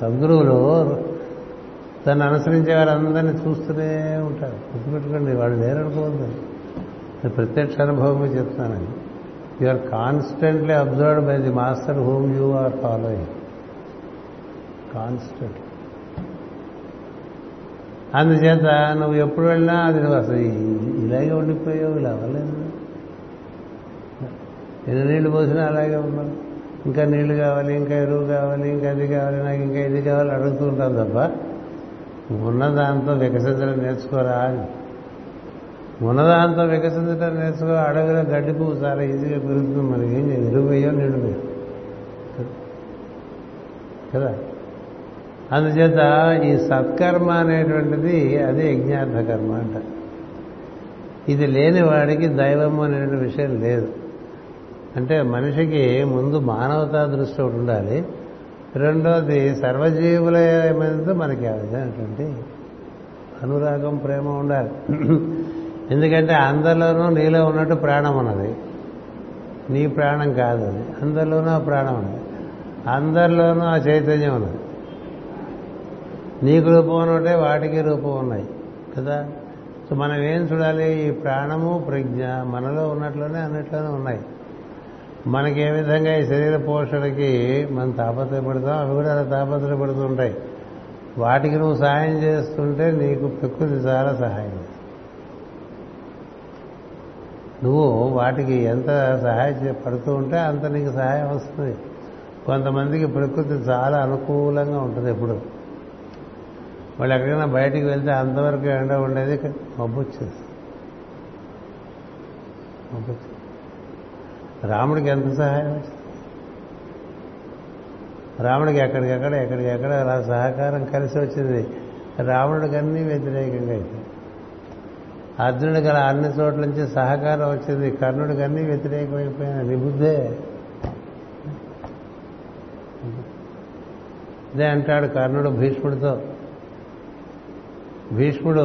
సద్గురువులు తను అనుసరించే వారందరినీ చూస్తూనే ఉంటారు, గుర్తుపెట్టుకోండి. వాళ్ళు లేరనుకోవద్దు, నేను ప్రత్యక్ష అనుభవమే చెప్తానండి. You are constantly observed by the master whom you are following constant. అందుచేత నువ్వు ఎప్పుడు వెళ్ళినా అది నువ్వు అసలు ఇలాగే ఉండిపోయావు, ఇలా అవ్వలేదు, ఎన్ని నీళ్లు పోసినా అలాగే ఉన్నావు, ఇంకా నీళ్లు కావాలి, ఇంకా ఎరువు కావాలి, ఇంకా అది కావాలి, నాకు ఇంకా ఇది కావాలి అడుగుతూ ఉంటాను తప్ప ఉన్న దాంతో వికసించడం నేర్చుకోరా అని. ఉన్న దాంతో వికసించడం నేర్చుకో. అడవిలో గడ్డి పువ్వు చాలా ఈజీగా పెరుగుతుంది, మనకి ఏం చేయాలి? ఎరువు వేయో నీళ్లు వేయో కదా. అందుచేత ఈ సత్కర్మ అనేటువంటిది అదే యజ్ఞార్థ కర్మ అంట. ఇది లేని వాడికి దైవము అనేటువంటి విషయం లేదు. అంటే మనిషికి ముందు మానవతా దృష్టి ఒకటి ఉండాలి, రెండోది సర్వజీవుల మీద మనకి ఆ విధమైనటువంటి అనురాగం, ప్రేమ ఉండాలి. ఎందుకంటే అందరిలోనూ నీలో ఉన్నట్టు ప్రాణం ఉన్నది, నీ ప్రాణం కాదు అది, అందరిలోనూ ఆ ప్రాణం ఉన్నది, అందరిలోనూ ఆ చైతన్యం ఉన్నది. నీకు రూపం ఉన్నట్టే వాటికి రూపం ఉన్నాయి కదా. సో మనం ఏం చూడాలి? ఈ ప్రాణము ప్రజ్ఞ మనలో ఉన్నట్లోనే అన్నిట్లోనే ఉన్నాయి. మనకి ఏ విధంగా ఈ శరీర పోషణకి మనం తాపత్రయపడతాం, అవి కూడా అలా తాపత్రయపడుతూ ఉంటాయి. వాటికి నువ్వు సహాయం చేస్తుంటే నీకు ప్రకృతి చాలా సహాయం చేస్తుంది. నువ్వు వాటికి ఎంత సహాయం పడుతూ ఉంటే అంత నీకు సహాయం వస్తుంది. కొంతమందికి ప్రకృతి చాలా అనుకూలంగా ఉంటుంది. ఎప్పుడు వాళ్ళు ఎక్కడికైనా బయటికి వెళ్తే అంతవరకు ఎండ ఉండేది, మబ్బు వచ్చేది. రాముడికి ఎంత సహాయం వచ్చింది! రాముడికి ఎక్కడికెక్కడ ఎక్కడికెక్కడ అలా సహకారం కలిసి వచ్చింది. రావణుడికి అన్నీ వ్యతిరేకంగా అయిపోయింది. అర్జునుడికి అలా అన్ని చోట్ల నుంచి సహకారం వచ్చింది. కర్ణుడికి అన్నీ వ్యతిరేకమైపోయినా నిబుద్ధే. అదే అంటాడు కర్ణుడు భీష్ముడితో. భీష్ముడు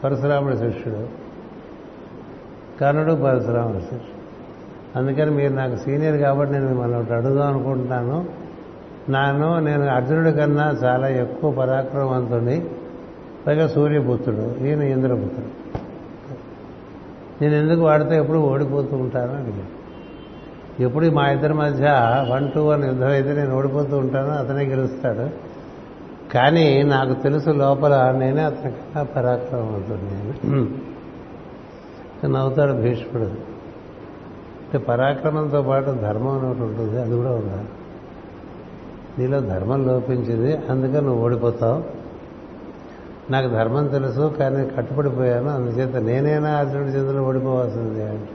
పరశురాముడి శిష్యుడు, కర్ణుడు పరశురాముడి శిష్యుడు. అందుకని మీరు నాకు సీనియర్ కాబట్టి నేను మిమ్మల్ని ఒకటి అడుగుదాం అనుకుంటున్నాను. నాను నేను అర్జునుడి కన్నా చాలా ఎక్కువ పరాక్రమవంతుడి, పైగా సూర్యపుత్రుడు, ఈయన ఇంద్రపుత్రుడు. నేను ఎందుకు వాడితో ఎప్పుడు ఓడిపోతూ ఉంటాను అడిగాను. ఎప్పుడు మా ఇద్దరి మధ్య వన్ టు వన్ యుద్ధం అయితే నేను ఓడిపోతూ ఉంటాను, అతనే గెలుస్తాడు. కానీ నాకు తెలుసు లోపల నేనే అతనికన్నా పరాక్రమవంతుడిని. నేను నవ్వుతాడు భీష్ముడు. అంటే పరాక్రమంతో పాటు ధర్మం అనేటి ఉంటుంది, అది కూడా ఉండాలి. నీలో ధర్మం లోపించింది, అందుకని నువ్వు ఓడిపోతావు. నాకు ధర్మం తెలుసు కానీ కట్టుబడిపోయాను, అందుచేత నేనైనా అర్జునుడి చేతులు ఓడిపోవాల్సిందే అంటే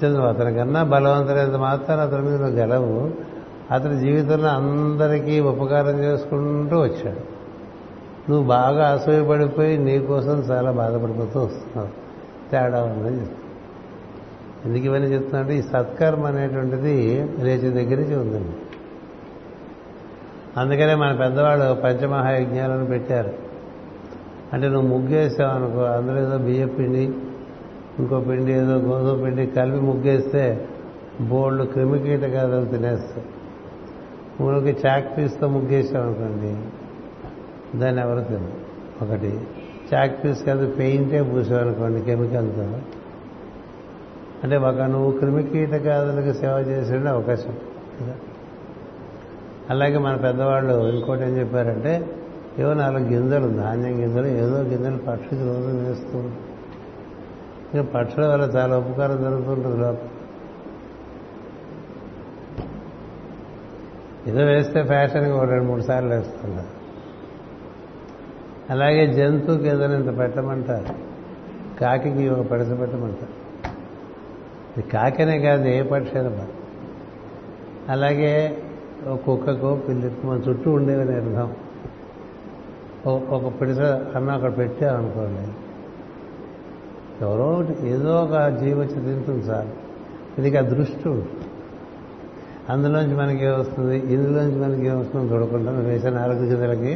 చంద్రుడు అతనికన్నా బలవంతులైనంత మాత్రం అతని మీద నువ్వు గెలవు. అతని జీవితంలో అందరికీ ఉపకారం చేసుకుంటూ వచ్చాడు, నువ్వు బాగా అసూయపడిపోయి నీకోసం చాలా బాధపడిపోతూ వస్తున్నావు, తేడా ఉందని చెప్తాను. ఎందుకు ఇవన్నీ చెప్తున్నాంటే ఈ సత్కర్మ అనేటువంటిది లేచి దగ్గర నుంచి ఉందండి. అందుకనే మన పెద్దవాళ్ళు పంచమహాయజ్ఞాలను పెట్టారు. అంటే నువ్వు ముగ్గేసావు అనుకో, అందులో ఏదో బియ్య పిండి, ఇంకో పిండి, ఏదో గోధుమ పిండి కలిపి ముగ్గేస్తే బోళ్ళు క్రిమికీటకాలు తినేస్తాయి. ఊరికి చాక్ పీస్తో ముగ్గేసాం అనుకోండి, దాన్ని ఎవరు తినరు. ఒకటి చాక్ పీస్ కాదు, పెయింటే పూసామనుకోండి కెమికల్తో, అంటే ఒక నువ్వు క్రిమికీటకాదులకు సేవ చేసిన అవకాశం. అలాగే మన పెద్దవాళ్ళు ఇంకోటి ఏం చెప్పారంటే, ఏవో నాలుగు గింజలు, ధాన్యం గింజలు, ఏదో గింజలు పక్షులు రోజు వేస్తూ ఉంటాయి. ఇంకా పక్షుల వల్ల చాలా ఉపకారం జరుగుతుంటుంది. లోపల ఏదో వేస్తే ఫ్యాషన్గా ఒక రెండు మూడు సార్లు వేస్తున్నారు. అలాగే జంతువుకి ఏదైనా ఇంత పెట్టమంటారు, కాకి ఒక పడస పెట్టమంటారు. ఇది కాకినే కాదు, ఏ పక్షి అయినా. అలాగే ఒక కుక్కకు పిల్లికి మన చుట్టూ ఉండేవని అర్థం. ఒక పిడిస అన్న అక్కడ పెట్టామనుకోండి, ఎవరో ఏదో ఒక జీవి వచ్చి తింటుంది సార్. ఇది ఆ దృష్టి ఉంటుంది. అందులోంచి మనకేమొస్తుంది, ఇందులోంచి మనకేమొస్తుందో చూడకుండా వేసిన ఆరోగ్య కిందలకి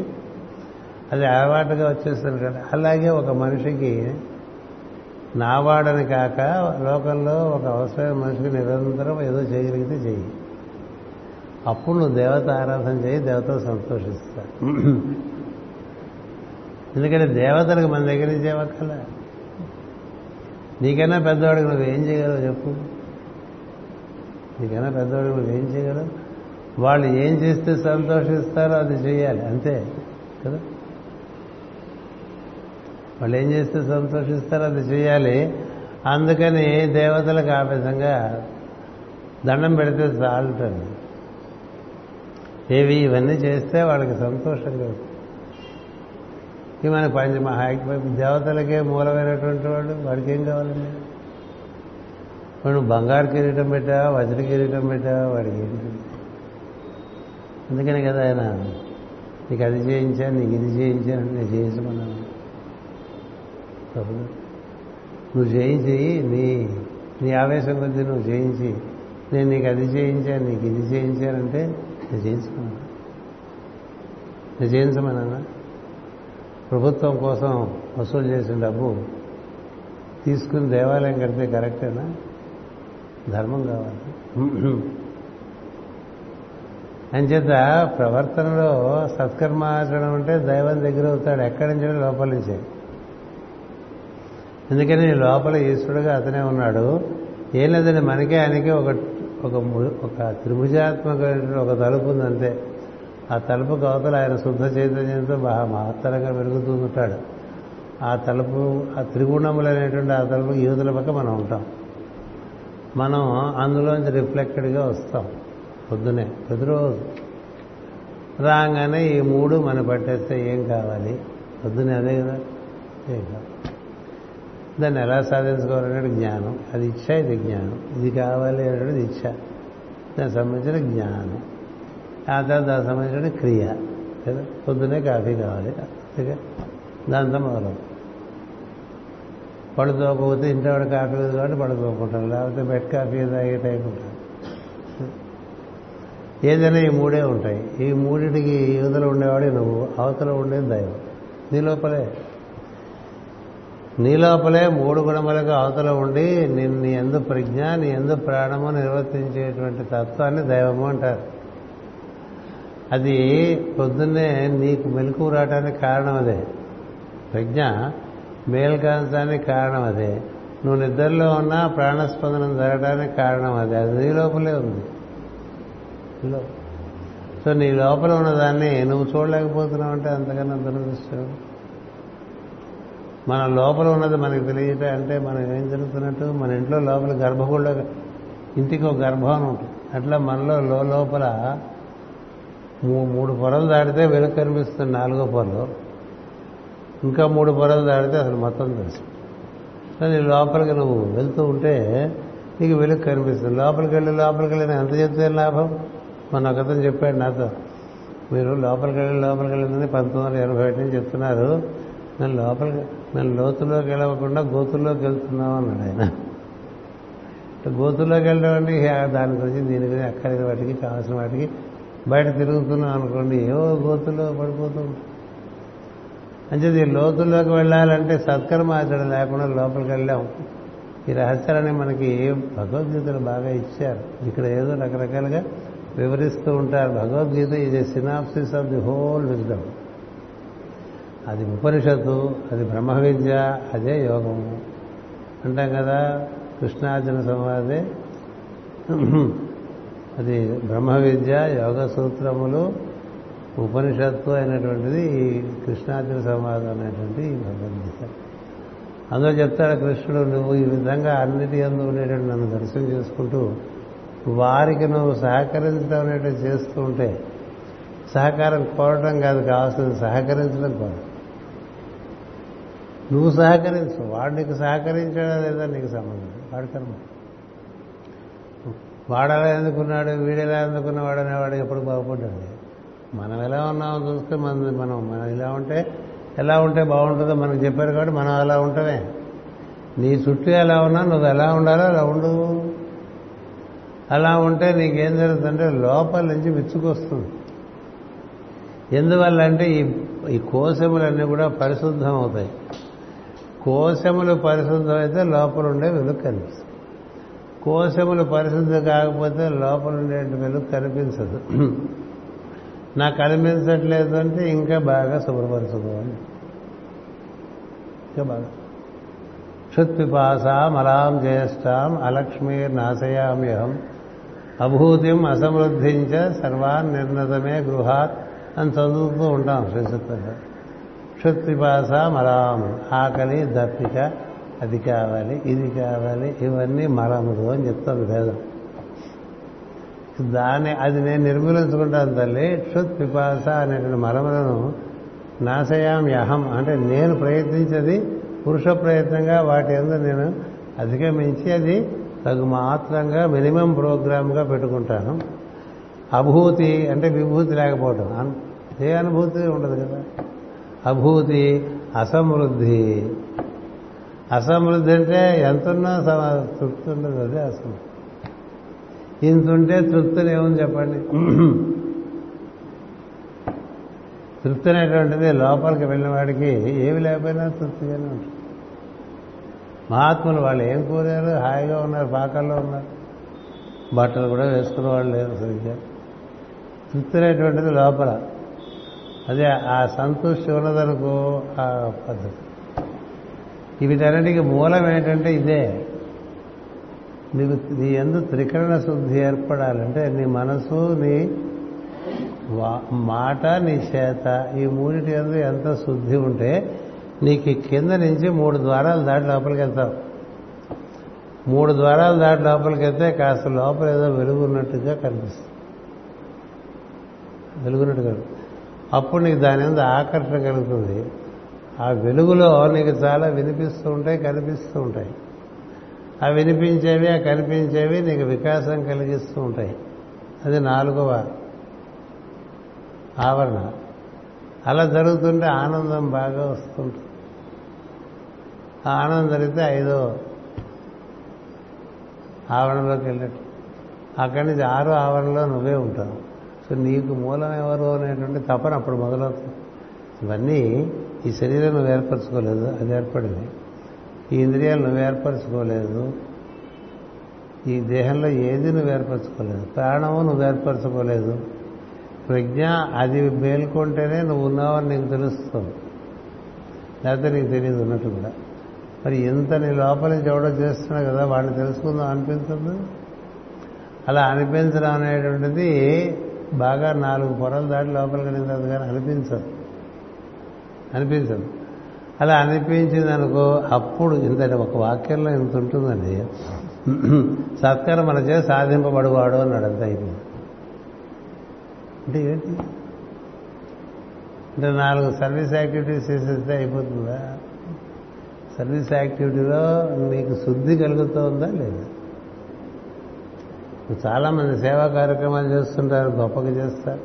అది అలవాటుగా వచ్చేస్తుంది కదా. అలాగే ఒక మనిషికి నావాడని కాక లోకంలో ఒక అవసరమైన మనిషికి నిరంతరం ఏదో చేయగలిగితే చెయ్యి. అప్పుడు నువ్వు దేవత ఆరాధన చేయి, దేవత సంతోషిస్తా. ఎందుకంటే దేవతలకు మన దగ్గర నుంచి చేయక్కల, నీకైనా పెద్దవాడికి నువ్వేం చేయగలవు చెప్పు, నీకైనా పెద్దవాడికి నువ్వేం చేయగలవు. వాళ్ళు ఏం చేస్తే సంతోషిస్తారో అది చేయాలి, అంతే కదా. వాళ్ళు ఏం చేస్తే సంతోషిస్తారో అది చేయాలి. అందుకని దేవతలకు ఆ విధంగా దండం పెడితే చాలుతుంది. ఏవి ఇవన్నీ చేస్తే వాళ్ళకి సంతోషం కలుగుతుంది. ఇవి మన పంచమహాయ దేవతలకే మూలమైనటువంటి వాళ్ళు, వాడికి ఏం కావాలండి? వాడు బంగారు కిరీటం పెట్టావా, వజ్ర కిరీటం పెట్టావా, వాడికి ఏంటి? అందుకనే కదా ఆయన నీకు అది చేయించాను, నీకు ఇది చేయించాను, నేను చేయించమన్నాను. నువ్వు చేయించి నీ నీ ఆవేశం కొద్దీ నువ్వు చేయించి నేను నీకు అది చేయించాను, నీకు ఇది చేయించానంటే నేను చేయించమన్నా, నేను చేయించమన్నా. ప్రభుత్వం కోసం వసూలు చేసిన డబ్బు తీసుకుని దేవాలయం కడితే కరెక్టేనా? ధర్మం కావాలి. అంచేత ప్రవర్తనలో సత్కర్మాచరణ అంటే దైవం దగ్గర అవుతాడు. ఎక్కడి నుంచి? లోపల నుంచే. ఎందుకని లోపల ఈశ్వరుడుగా అతనే ఉన్నాడు. ఏం లేదండి, మనకే ఆయనకి ఒక ఒక త్రిభుజాత్మకమైన ఒక తలుపు ఉందంతే. ఆ తలుపు కవతల ఆయన శుద్ధ చైతన్యంతో బాగా మహత్తరంగా వెలుగుతూ ఉంటాడు. ఆ తలుపు, ఆ త్రిగుణములు అనేటువంటి ఆ తలుపు యువతల పక్క మనం ఉంటాం. మనం అందులోంచి రిఫ్లెక్టెడ్గా వస్తాం. పొద్దునే ప్రతిరోజు రాగానే ఈ మూడు మనం పట్టేస్తే ఏం కావాలి? పొద్దునే అదే కదా ఏం కావాలి, దాన్ని ఎలా సాధించుకోవాలనేది జ్ఞానం. అది ఇచ్చ, ఇది జ్ఞానం. ఇది కావాలి అనేటువంటిది ఇచ్చ, దానికి సంబంధించిన జ్ఞానం. ఆ తర్వాత దానికి సంబంధించిన క్రియ కదా. పొద్దునే కాఫీ కావాలి, దాంతో మొదలవుతుంది. పళ్ళు తోకపోతే ఇంట్లో వాడు కాఫీ లేదు కాబట్టి పళ్ళు తోపుకుంటారు, లేకపోతే బెడ్ కాఫీ తాగే టైం ఉంటారు. ఏదైనా ఈ మూడే ఉంటాయి. ఈ మూడింటికి యువతల ఉండేవాడు నువ్వు, అవతల ఉండేది దైవం. నీ లోపలే నీ లోపలే మూడు గుణములకు అవతల ఉండి నిన్ను నీ ఎందు ప్రజ్ఞ, నీ ఎందు ప్రాణము నిర్వర్తించేటువంటి తత్వాన్ని దైవము అంటారు. అది పొద్దున్నే నీకు మెలకు రావడానికి కారణం అదే, ప్రజ్ఞ మేల్కాంతానికి కారణం అదే, నువ్వు నిద్రలో ఉన్నా ప్రాణస్పందనం జరగడానికి కారణం అదే. అది నీ లోపలే ఉంది. సో నీ లోపల ఉన్నదాన్ని నువ్వు చూడలేకపోతున్నావు అంటే అంతకన్నా దురదృష్టం. మన లోపల ఉన్నది మనకు తెలియటం అంటే మనం ఏం జరుగుతున్నట్టు. మన ఇంట్లో లోపల గర్భగుళ్ళ, ఇంటికి ఒక గర్భం ఉంటుంది. అట్లా మనలో లోపల మూడు పొరలు దాటితే వెలుగు కనిపిస్తుంది, నాలుగో పొరలు. ఇంకా మూడు పొరలు దాటితే అసలు మొత్తం తెలుసు. నీ లోపలికి నువ్వు వెళ్తూ ఉంటే నీకు వెలుగు కనిపిస్తుంది. లోపలికి వెళ్ళి లోపలికి వెళ్ళి ఎంత చెప్తే లాభం? మొన్న ఒకతను చెప్పాడు నాతో, మీరు లోపలికి వెళ్ళి లోపలికి వెళ్ళిందని పంతొమ్మిది వందల ఎనభై ఒకటి నుంచి చెప్తున్నారు. నేను లోపలికి నేను లోతుల్లోకి వెళ్ళకుండా గోతుల్లోకి వెళ్తున్నాం అన్నాడు ఆయన. గోతుల్లోకి వెళ్ళడం అంటే దాని గురించి దీని గురించి అక్కడికి వాటికి కావాల్సిన వాటికి బయట తిరుగుతున్నాం అనుకోండి, ఏవో గోతుల్లో పడిపోతూ ఉంటాం. అంటే ఈ లోతుల్లోకి వెళ్ళాలంటే సత్కర్మ ఆచరణ లేకుండా లోపలికి వెళ్ళాం. ఈ రహస్యాలని మనకి భగవద్గీతలు బాగా ఇచ్చారు. ఇక్కడ ఏదో రకరకాలుగా వివరిస్తూ ఉంటారు. Bhagavad Gita is a synopsis of the whole wisdom. అది ఉపనిషత్తు, అది బ్రహ్మ విద్య, అదే యోగము అంటాం కదా. కృష్ణార్జున సంవాదే అది బ్రహ్మ విద్య, యోగ సూత్రములు, ఉపనిషత్తు అయినటువంటిది ఈ కృష్ణార్జున సంవాదం అనేటువంటి ఈ భగవద్గీత. అందులో చెప్తాడు కృష్ణుడు, నువ్వు ఈ విధంగా అన్నిటి అందు ఉండేటువంటి నన్ను దర్శనం చేసుకుంటూ వారికి నువ్వు సహకరించడం అనేటువంటి చేస్తూ ఉంటే, సహకారం కోరడం కాదు కావాల్సింది, సహకరించడం కోరడం. నువ్వు సహకరించు. వాడు నీకు సహకరించాడా లేదా నీకు సంబంధం, వాడి కర్మ. వాడెలా ఎందుకున్నాడు, వీడెలా ఎందుకున్నవాడు అనేవాడు ఎప్పుడు బాగుపడ్డాడు. మనం ఎలా ఉన్నామో చూస్తే మన మనం మనం ఇలా ఉంటే ఎలా ఉంటే బాగుంటుందో మనకు చెప్పారు కాబట్టి మనం అలా ఉంటామే. నీ చుట్టూ ఎలా ఉన్నా నువ్వు ఎలా ఉండాలో అలా ఉండు. అలా ఉంటే నీకేం జరుగుతుందంటే లోపల నుంచి విచ్చుకొస్తుంది. ఎందువల్ల అంటే ఈ ఈ కోశములన్నీ కూడా పరిశుద్ధం అవుతాయి. కోశములు పరిశుద్ధం అయితే లోపల ఉండే వెలుగు కనిపిస్తుంది. కోశములు పరిశుద్ధం కాకపోతే లోపల ఉండే వెలుగు కనిపించదు. నాకు కనిపించట్లేదు అంటే ఇంకా బాగా శుభ్రపరచదు అని, ఇంకా బాగా క్షుత్పిపాసాం అలాం జ్యేష్టాం అలక్ష్మీర్ నాశయామ్యహం అభూతిం అసమృద్ధించ సర్వాన్ నిర్ణతమే గృహాత్ అని చదువుతూ ఉంటాం. శ్రీసూత్రంలో క్షుత్పిపాసాం అలాం, ఆకలి, దప్పిక, అది కావాలి ఇది కావాలి ఇవన్నీ మలములు అని చెప్తాను భేదం. దాన్ని అది నేను నిర్మూలించుకుంటాను తల్లి. క్షుత్పిపాస అనేటువంటి మలములను నాశయామ్యహం అంటే నేను ప్రయత్నించేది పురుష ప్రయత్నంగా వాటి యందు నేను అధిగమించి అది తగు మాత్రంగా మినిమం ప్రోగ్రామ్గా పెట్టుకుంటాను. అభూతి అంటే విభూతి లేకపోవటం, ఏ అనుభూతి ఉండదు కదా. అభూతి అసమృద్ధి. అసమృద్ధి అంటే ఎంతున్నా తృప్తి ఉండదు, అదే అసమృద్ధి. ఇంతుంటే తృప్తిని ఏముంది చెప్పండి. తృప్తి అనేటువంటిది లోపలికి వెళ్ళిన వాడికి ఏమి లేకపోయినా తృప్తిగానే ఉంటుంది. మహాత్ములు వాళ్ళు ఏం కోరారు, హాయిగా ఉన్నారు, పాకల్లో ఉన్నారు, బట్టలు కూడా వేసుకునే వాళ్ళు లేరు సరిగ్గా. తృప్తి అనేటువంటిది లోపల, అదే ఆ సంతృష్టి ఉన్నదనుకో ఆ పద్ధతి. వీటన్నిటికీ మూలం ఏంటంటే ఇదే. నీకు నీ యందు త్రికరణ శుద్ధి ఏర్పడాలంటే నీ మనసు, నీ మాట, నీ చేత, ఈ మూడిటి యందు ఎంత శుద్ధి ఉంటే నీకు కింద నుంచి మూడు ద్వారాలు దాటి లోపలికి వెళ్తావు. మూడు ద్వారాలు దాటి లోపలికి వెళ్తే కాస్త లోపల ఏదో వెలుగున్నట్టుగా కనిపిస్తుంది, వెలుగున్నట్టుగా. అప్పుడు నీకు దాని మీద ఆకర్షణ కలుగుతుంది. ఆ వెలుగులో నీకు చాలా వినిపిస్తూ ఉంటాయి, కనిపిస్తూ ఉంటాయి. ఆ వినిపించేవి ఆ కనిపించేవి నీకు వికాసం కలిగిస్తూ ఉంటాయి. అది నాలుగవ ఆవరణ. అలా జరుగుతుంటే ఆనందం బాగా వస్తుంటుంది. ఆ ఆనందం జరిగితే ఐదో ఆవరణలోకి వెళ్ళట్టు. అక్కడి నుంచి ఆరో ఆవరణలో నువ్వే ఉంటావు. సో నీకు మూలం ఎవరు అనేటువంటి తపన అప్పుడు మొదలవుతుంది. ఇవన్నీ ఈ శరీరం నువ్వు ఏర్పరచుకోలేదు, అది ఏర్పడింది. ఈ ఇంద్రియాలు నువ్వు ఏర్పరచుకోలేదు, ఈ దేహంలో ఏది నువ్వు ఏర్పరచుకోలేదు, ప్రాణము నువ్వు ఏర్పరచుకోలేదు. ప్రజ్ఞ అది మేల్కొంటేనే నువ్వు ఉన్నావని నీకు తెలుస్తుంది, లేకపోతే నీకు తెలియదు ఉన్నట్టు కూడా. మరి ఇంత నీ లోపలించి ఎవడో చేస్తున్నా కదా, వాడిని తెలుసుకుందాం అనిపించదు. అలా అనిపించడం అనేటువంటిది బాగా నాలుగు పొరలు దాటి లోపలికి వెళ్ళిన తర్వాత కానీ అనిపించదు, అనిపించదు. అలా అనిపించింది అనుకో, అప్పుడు ఇంత ఒక వాక్యంలో ఇంత ఉంటుందండి. సత్కారం మన చేత సాధింపబడివాడు అన్నాడు, అంత అయిపోయింది. అంటే ఏంటి అంటే నాలుగు సర్వీస్ యాక్టివిటీస్ చేసేస్తే అయిపోతుందా? సర్వీస్ యాక్టివిటీలో నీకు శుద్ధి కలుగుతుందా లేదా? చాలామంది సేవా కార్యక్రమాలు చేస్తుంటారు, గొప్పగా చేస్తారు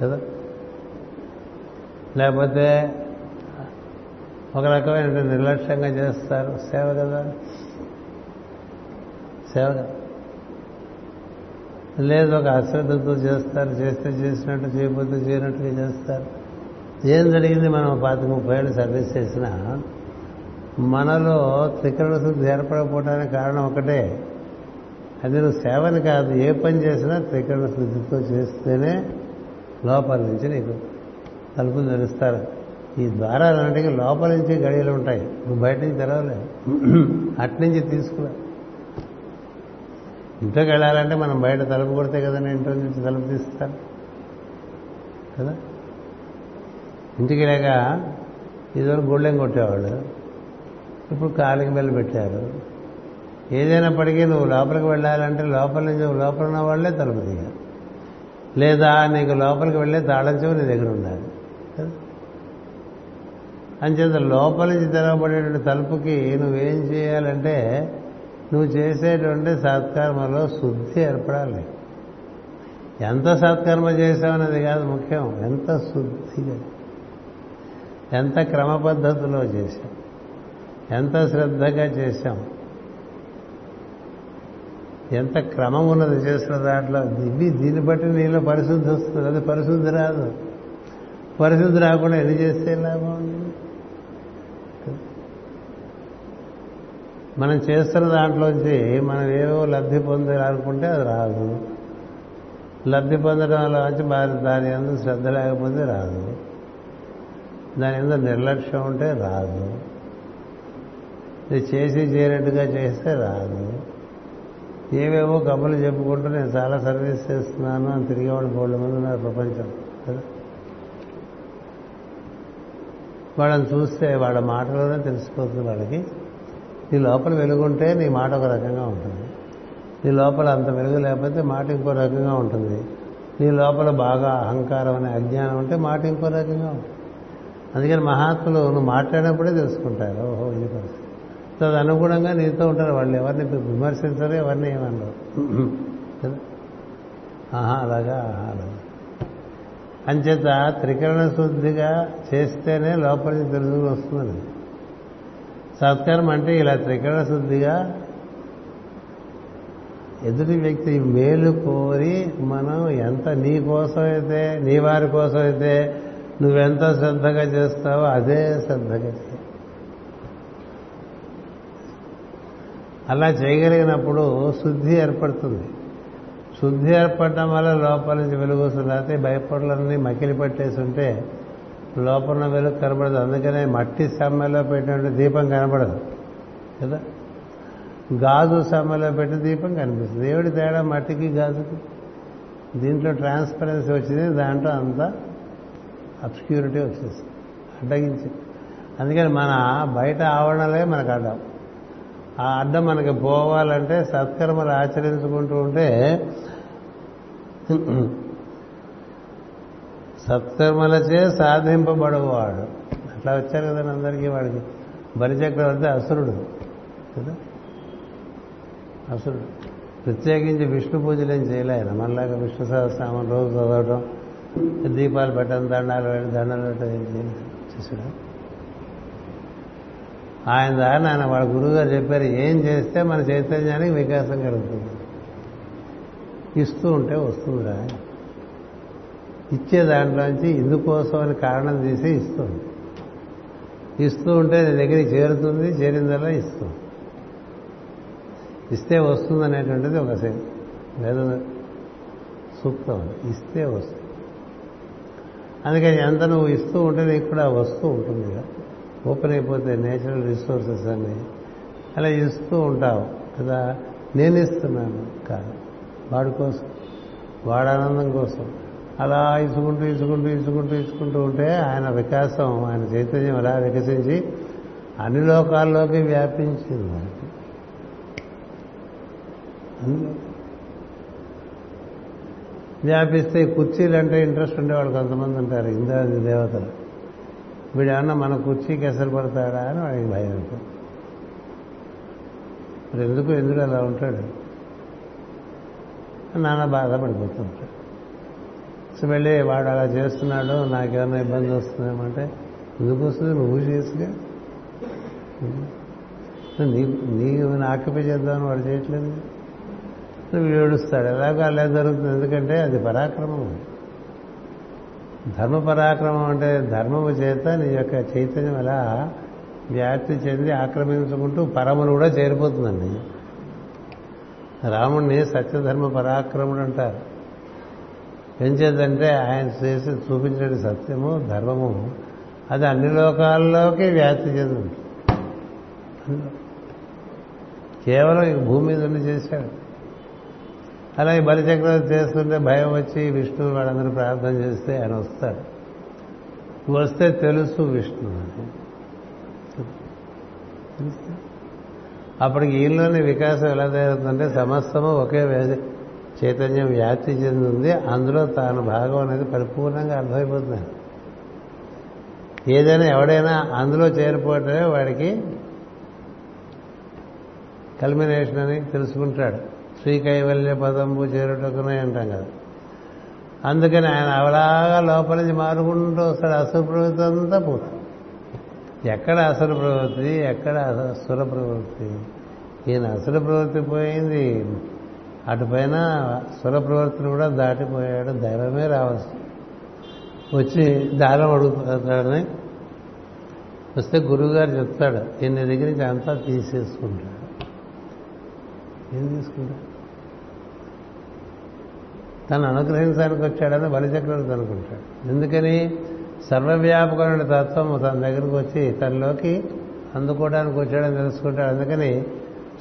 కదా, లేకపోతే ఒక రకమైన నిర్లక్ష్యంగా చేస్తారు. సేవ కదా, సేవ కదా. లేదు ఒక అశ్రద్ధతో చేస్తారు, చేస్తే చేసినట్టు, చేయబోతే చేయనట్టుగా చేస్తారు. ఏం జరిగింది, మనం పాతిక ముప్పై ఏళ్ళు సర్వీస్ చేసినా మనలో త్రికరణ శుద్ధి ఏర్పడకపోవడానికి కారణం ఒకటే, అది నువ్వు సేవని కాదు. ఏ పని చేసినా త్రికరణ శుద్ధితో చేస్తేనే లోపల నుంచి నీకు తలుపులు తెరుస్తారు. ఈ ద్వారాలన్నిటికీ లోపల నుంచి గడియలు ఉంటాయి, నువ్వు బయట నుంచి తెరవలేదు, అట్నుంచి తీసుకురా. ఇంట్లోకి వెళ్ళాలంటే మనం బయట తలుపు కొడితే కదా ఇంట్లో నుంచి తలుపు తీస్తారు కదా. ఇంటికి లేక ఇదివరకు గొళ్ళెం కొట్టేవాళ్ళు, ఇప్పుడు కాలింగ్ బెల్ పెట్టారు. ఏదైనప్పటికీ నువ్వు లోపలికి వెళ్ళాలంటే లోపల నుంచి లోపల ఉన్న వాళ్ళే తలుపు తీయాలి, లేదా నీకు లోపలికి వెళ్ళే తాళం చెవి నీ దగ్గర ఉండాలి కదా. అంచేత లోపలి నుంచి తెరవబడేటువంటి తలుపుకి నువ్వేం చేయాలంటే నువ్వు చేసేటువంటి సత్కర్మలో శుద్ధి ఏర్పడాలి. ఎంత సత్కర్మ చేశావనేది కాదు ముఖ్యం, ఎంత శుద్ధిగా, ఎంత క్రమ పద్ధతిలో చేశాం, ఎంత శ్రద్ధగా చేశాం, ఎంత క్రమం ఉన్నది చేసిన దాంట్లో. ఇవి దీన్ని బట్టి నీలో పరిశుద్ధి వస్తుంది. అది పరిశుద్ధి రాదు. పరిశుద్ధి రాకుండా ఎన్ని చేస్తే లాభం ఉంది? మనం చేస్తున్న దాంట్లోంచి మనం ఏవో లబ్ధి పొందాలనుకుంటే అది రాదు. లబ్ధి పొందడం వల్ల వచ్చి దాని అందు శ్రద్ధ లేకపోతే రాదు. దాని మీద నిర్లక్ష్యం ఉంటే రాదు. ఇది చేసి చేయనట్టుగా చేస్తే రాదు. ఏవేవో కబుర్లు చెప్పుకుంటూ నేను చాలా సర్వీస్ చేస్తున్నాను అని తిరిగేవాడు బోళ్ళ మంది ఉన్నారు ప్రపంచం కదా. వాళ్ళని చూస్తే వాళ్ళ మాటలోనే తెలిసిపోతుంది వాళ్ళకి. నీ లోపల వెలుగుంటే నీ మాట ఒక రకంగా ఉంటుంది, నీ లోపల అంత వెలుగు లేకపోతే మాట ఇంకో రకంగా ఉంటుంది. నీ లోపల బాగా అహంకారం అనే అజ్ఞానం ఉంటే మాట ఇంకో రకంగా ఉంటుంది. అందుకని మహాత్ములు నువ్వు మాట్లాడినప్పుడే తెలుసుకుంటారు. ఓహో ఈ పరిస్థితి తదనుగుణంగా నీతో ఉంటారు. వాళ్ళు ఎవరిని విమర్శించరు, ఎవరిని ఏమన్నారు కదా. ఆహా అలాగా ఆహా అలాగా అంచేత త్రికరణ శుద్ధిగా చేస్తేనే లోపలికి తెలుసుకుని వస్తుందండి. సత్కర్మ అంటే ఇలా త్రికరణ శుద్ధిగా ఎదుటి వ్యక్తి మేలు కోరి మనం ఎంత నీ కోసమైతే, నీ వారి కోసమైతే నువ్వెంత శ్రద్ధగా చేస్తావో అదే శ్రద్ధగా చేస్తావు. అలా చేయగలిగినప్పుడు శుద్ధి ఏర్పడుతుంది. శుద్ధి ఏర్పడటం వల్ల లోపల నుంచి వెలుగు వస్తుంది. అయితే భయపడలన్నీ మకిలి పట్టేసి ఉంటే లోపల వెలుగు కనబడదు. అందుకనే మట్టి సమ్మెలో పెట్టినటువంటి దీపం కనబడదు కదా, గాజు సమ్మెలో పెట్టిన దీపం కనిపిస్తుంది. ఏమిటి తేడా మట్టికి గాజుకి? దీంట్లో ట్రాన్స్పరెన్సీ వచ్చింది, దాంట్లో అంతా అబ్స్క్యూరిటీ వచ్చేస్తుంది, అడ్డగించి. అందుకని మన బయట ఆవరణలే మనకు అడ్డం. ఆ అడ్డం మనకి పోవాలంటే సత్కర్మలు ఆచరించుకుంటూ ఉంటే, సత్కర్మలచే సాధింపబడేవాడు. అట్లా వచ్చారు కదా అందరికీ. వాడికి బలిచక్రవర్తి అసురుడు కదా, అసురుడు. ప్రత్యేకించి విష్ణు పూజలు ఏం చేయలే ఆయన. మనలాగా విష్ణు సహస్రనామం రోజు చదవడం, దీపాలు పెట్టడం, దండాలు పెట్టి దండాలు పెట్టడం ఏం చేయలేదు. చూసాడు ఆయన దాన్ని. ఆయన వాళ్ళ గురువుగారు చెప్పారు, ఏం చేస్తే మన చైతన్యానికి వికాసం కలుగుతుంది? ఇస్తూ ఉంటే వస్తుందిరా. ఇచ్చే దాంట్లోంచి ఇందుకోసం అని కారణం తీసి ఇస్తుంది. ఇస్తూ ఉంటే నీ దగ్గరికి చేరుతుంది, చేరిందల్లా ఇస్తుంది. ఇస్తే వస్తుంది అనేటువంటిది ఒక వేద సూక్తం. ఇస్తే వస్తుంది. అందుకని ఎంత నువ్వు ఇస్తూ ఉంటే నీకు కూడా వస్తూ ఉంటుంది కదా, ఓపెన్ అయిపోతే నేచురల్ రిసోర్సెస్ అని. అలా ఇస్తూ ఉంటావు కదా. నేను ఇస్తున్నాను కాదు, వాడి కోసం, వాడి ఆనందం కోసం అలా ఇసుకుంటూ ఇసుకుంటూ ఇసుకుంటూ ఇసుకుంటూ ఉంటే ఆయన వికాసం, ఆయన చైతన్యం అలా వికసించి అన్ని లోకాల్లోకి వ్యాపించింది. మనకి వ్యాపిస్తే కుర్చీలు అంటే ఇంట్రెస్ట్ ఉండేవాళ్ళు కొంతమంది ఉంటారు, ఇంద్రాది దేవతలు. వీడేమన్నా మన కుర్చీకి ఎసరు పడతాడా అని వాడికి భయం ఉంటుంది. ఇప్పుడు ఎందుకు ఎందుకు అలా ఉంటాడు నాన్న బాధపడిపోతూ ఉంటాడు. సో వెళ్ళి వాడు అలా చేస్తున్నాడు, నాకేమన్నా ఇబ్బంది వస్తుందేమంటే, ఎందుకు వస్తుంది, నువ్వు చేసుగా నీ నీవు ఆక్యుపై చేద్దామని వాడు చేయట్లేదు. నువ్వు ఏడుస్తాడు. ఎలాగో అలా జరుగుతుంది. ఎందుకంటే అది పరాక్రమం. ధర్మ పరాక్రమం అంటే ధర్మము చేత నీ యొక్క చైతన్యం ఎలా వ్యాప్తి చెంది ఆక్రమించుకుంటూ పరమును కూడా చేరిపోతుందండి. రాముడిని సత్యధర్మ పరాక్రముడు అంటారు. ఏం చేద్దంటే ఆయన చేసి చూపించిన సత్యము, ధర్మము అది అన్ని లోకాల్లోకి వ్యాప్తి చెందింది. కేవలం భూమి మీద ఉండి చేశాడు. అలా ఈ బలిచక్రవర్తి చేస్తుంటే భయం వచ్చి విష్ణువు వాళ్ళందరూ ప్రార్థన చేస్తే ఆయన వస్తాడు. వస్తే తెలుసు విష్ణువు అని. అప్పటికి ఈయనలోని వికాసం ఎలా జరుగుతుందంటే సమస్తము ఒకే చైతన్యం వ్యాప్తి చెందింది, అందులో తాను భాగం అనేది పరిపూర్ణంగా అర్థమైపోతున్నాడు. ఏదైనా ఎవడైనా అందులో చేరిపోతే వాడికి కల్మినేషన్ అని తెలుసుకుంటాడు. శ్రీకైవల్య పదంబు చేరుటకునే అంటాం కదా. అందుకని ఆయన అవలాగా లోపల నుంచి మారుకుంటూ వస్తాడు. అసుర ప్రవృత్తి అంతా పోతుంది. ఎక్కడ అసుర ప్రవృత్తి, ఎక్కడ సుర ప్రవృత్తి? ఈయన అసుర ప్రవృత్తి పోయింది, అటుపైన సుర ప్రవృత్తిని కూడా దాటిపోయాడు. దైవమే రావచ్చు, వచ్చి దారం అడుగుతాడని వస్తే గురువుగారు చెప్తాడు, ఈయన దగ్గర నుంచి అంతా తీసేసుకుంటాడు. ఏం తీసుకుంటాడు? తను అనుగ్రహించడానికి వచ్చాడని బలిచక్రవర్తి అనుకుంటాడు. ఎందుకని సర్వవ్యాపకమైన తత్వం తన దగ్గరకు వచ్చి తనలోకి అందుకోవడానికి వచ్చాడని తెలుసుకుంటాడు. అందుకని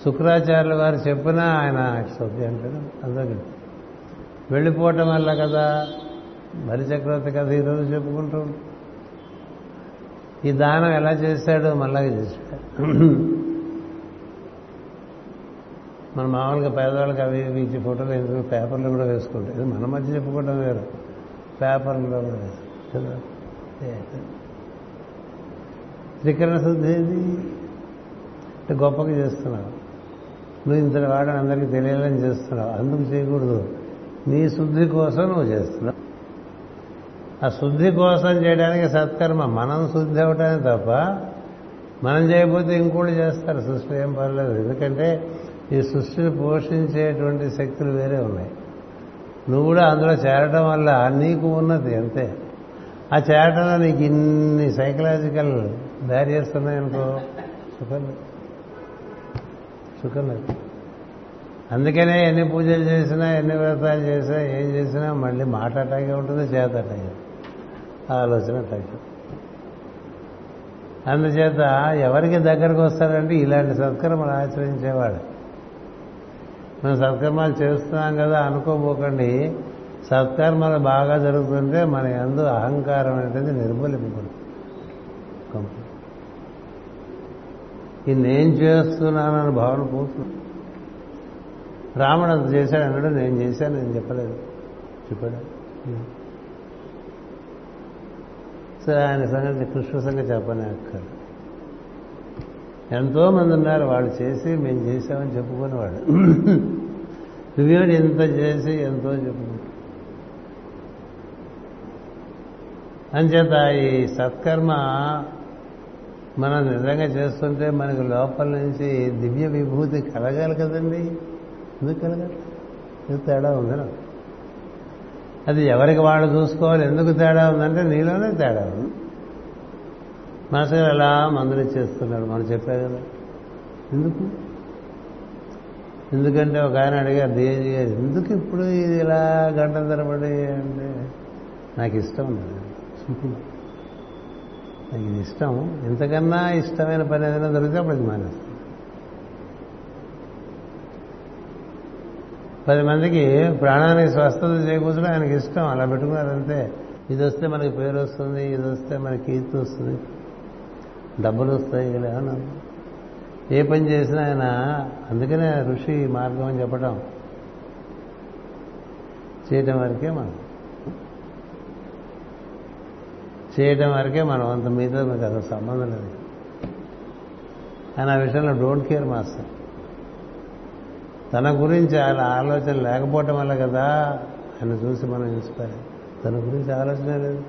శుక్రాచార్యుల వారు చెప్పినా ఆయన స్తోతి అంటాడు. అందుకని వెళ్ళిపోవటం వల్ల కదా బలిచక్రవర్తి కథ ఈరోజు చెప్పుకుంటూ ఈ దానం ఎలా చేశాడు మళ్ళాగా చేశాడు. మన మామూలుగా పేదవాళ్ళకి అవి ఇవి ఫోటోలు ఎందుకు పేపర్లు కూడా వేసుకుంటాం. ఇది మన మధ్య చెప్పుకోవడం వేరు, పేపర్లో కూడా వేసుకుంటాం. త్రికరణ శుద్ధి ఏది అంటే గొప్పగా చేస్తున్నావు నువ్వు, ఇంత వాడని అందరికీ తెలియాలని చేస్తున్నావు. అందుకు చేయకూడదు, నీ శుద్ధి కోసం నువ్వు చేస్తున్నావు. ఆ శుద్ధి కోసం చేయడానికి సత్కర్మ. మనం శుద్ధి అవటానికి తప్ప మనం చేయకపోతే ఇంకోటి చేస్తారు. సృష్టి ఏం పర్లేదు, ఎందుకంటే ఈ సృష్టిని పోషించేటువంటి శక్తులు వేరే ఉన్నాయి. నువ్వు కూడా అందులో చేరటం వల్ల నీకు ఉన్నది అంతే. ఆ చేరటంలో నీకు ఇన్ని సైకలాజికల్ బ్యారియర్స్ ఉన్నాయనుకో, సుఖం సుఖం లేదు. అందుకనే ఎన్ని పూజలు చేసినా ఎన్ని వ్రతాలు చేసినా ఏం చేసినా మళ్ళీ మాట అటాగే ఉంటుంది, చేత అటాగే, ఆలోచన అటాగే. అందుచేత ఎవరికి దగ్గరకు వస్తారంటే ఇలాంటి సత్కర్మలు ఆచరించేవాడు. మనం సత్కర్మాలు చేస్తున్నాం కదా అనుకోబోకండి. సత్కర్మలు బాగా జరుగుతుంటే మన యందు అహంకారం అనేది నిర్మూలింపబడుతుంది. ఇది నేను చేస్తున్నానని భావన పోతుంది. రాముడు అంత చేశాడు అన్నాడు, నేను చేశాను నేను చెప్పలేదు చెప్పాడు. సో ఆయన సంగతి కృష్ణ సంగతి చెప్పనే అక్కడ ఎంతో మంది ఉన్నారు వాళ్ళు చేసి మేము చేశామని చెప్పుకునేవాడు. నువ్వేడు ఇంత చేసి ఎంతో చెప్పుకుంటా. అంచేత ఈ సత్కర్మ మనం నిజంగా చేస్తుంటే మనకు లోపల నుంచి దివ్య విభూతి కలగాలి కదండి. ఎందుకు కలగాలి? ఇది తేడా ఉందా? అది ఎవరికి వాళ్ళు చూసుకోవాలి. ఎందుకు తేడా ఉందంటే నీలోనే తేడా ఉంది. మాస్టర్ గారు అలా మందులు ఇచ్చేస్తున్నాడు మనం చెప్పా కదా. ఎందుకు? ఎందుకంటే ఒక ఆయన అడిగారు, దేవి గారు ఎందుకు ఇప్పుడు ఇది ఇలా గంటల తరబడి అంటే, నాకు ఇష్టం నాకు ఇది ఇష్టం. ఇంతకన్నా ఇష్టమైన పని ఏదైనా దొరికితే అప్పుడు అది మానేస్తాను. పది మందికి ప్రాణానికి స్వస్థత చేకూర్చడం ఆయనకి ఇష్టం, అలా పెట్టుకున్నారంతే. ఇది వస్తే మనకి పేరు వస్తుంది, ఇది వస్తే మనకి కీర్తి వస్తుంది, డబ్బులు వస్తాయి ఇలా ఏ పని చేసినా ఆయన. అందుకనే ఋషి మార్గం అని చెప్పడం చేయటం వరకే మనం చేయటం వరకే మనం అంత మీతో మీకు అసలు సంబంధం లేదు ఆయన ఆ విషయంలో. Don't care master. తన గురించి ఆయన ఆలోచన లేకపోవటం వల్ల కదా ఆయన చూసి మనం ఇన్స్పైర్. తన గురించి ఆలోచన లేదు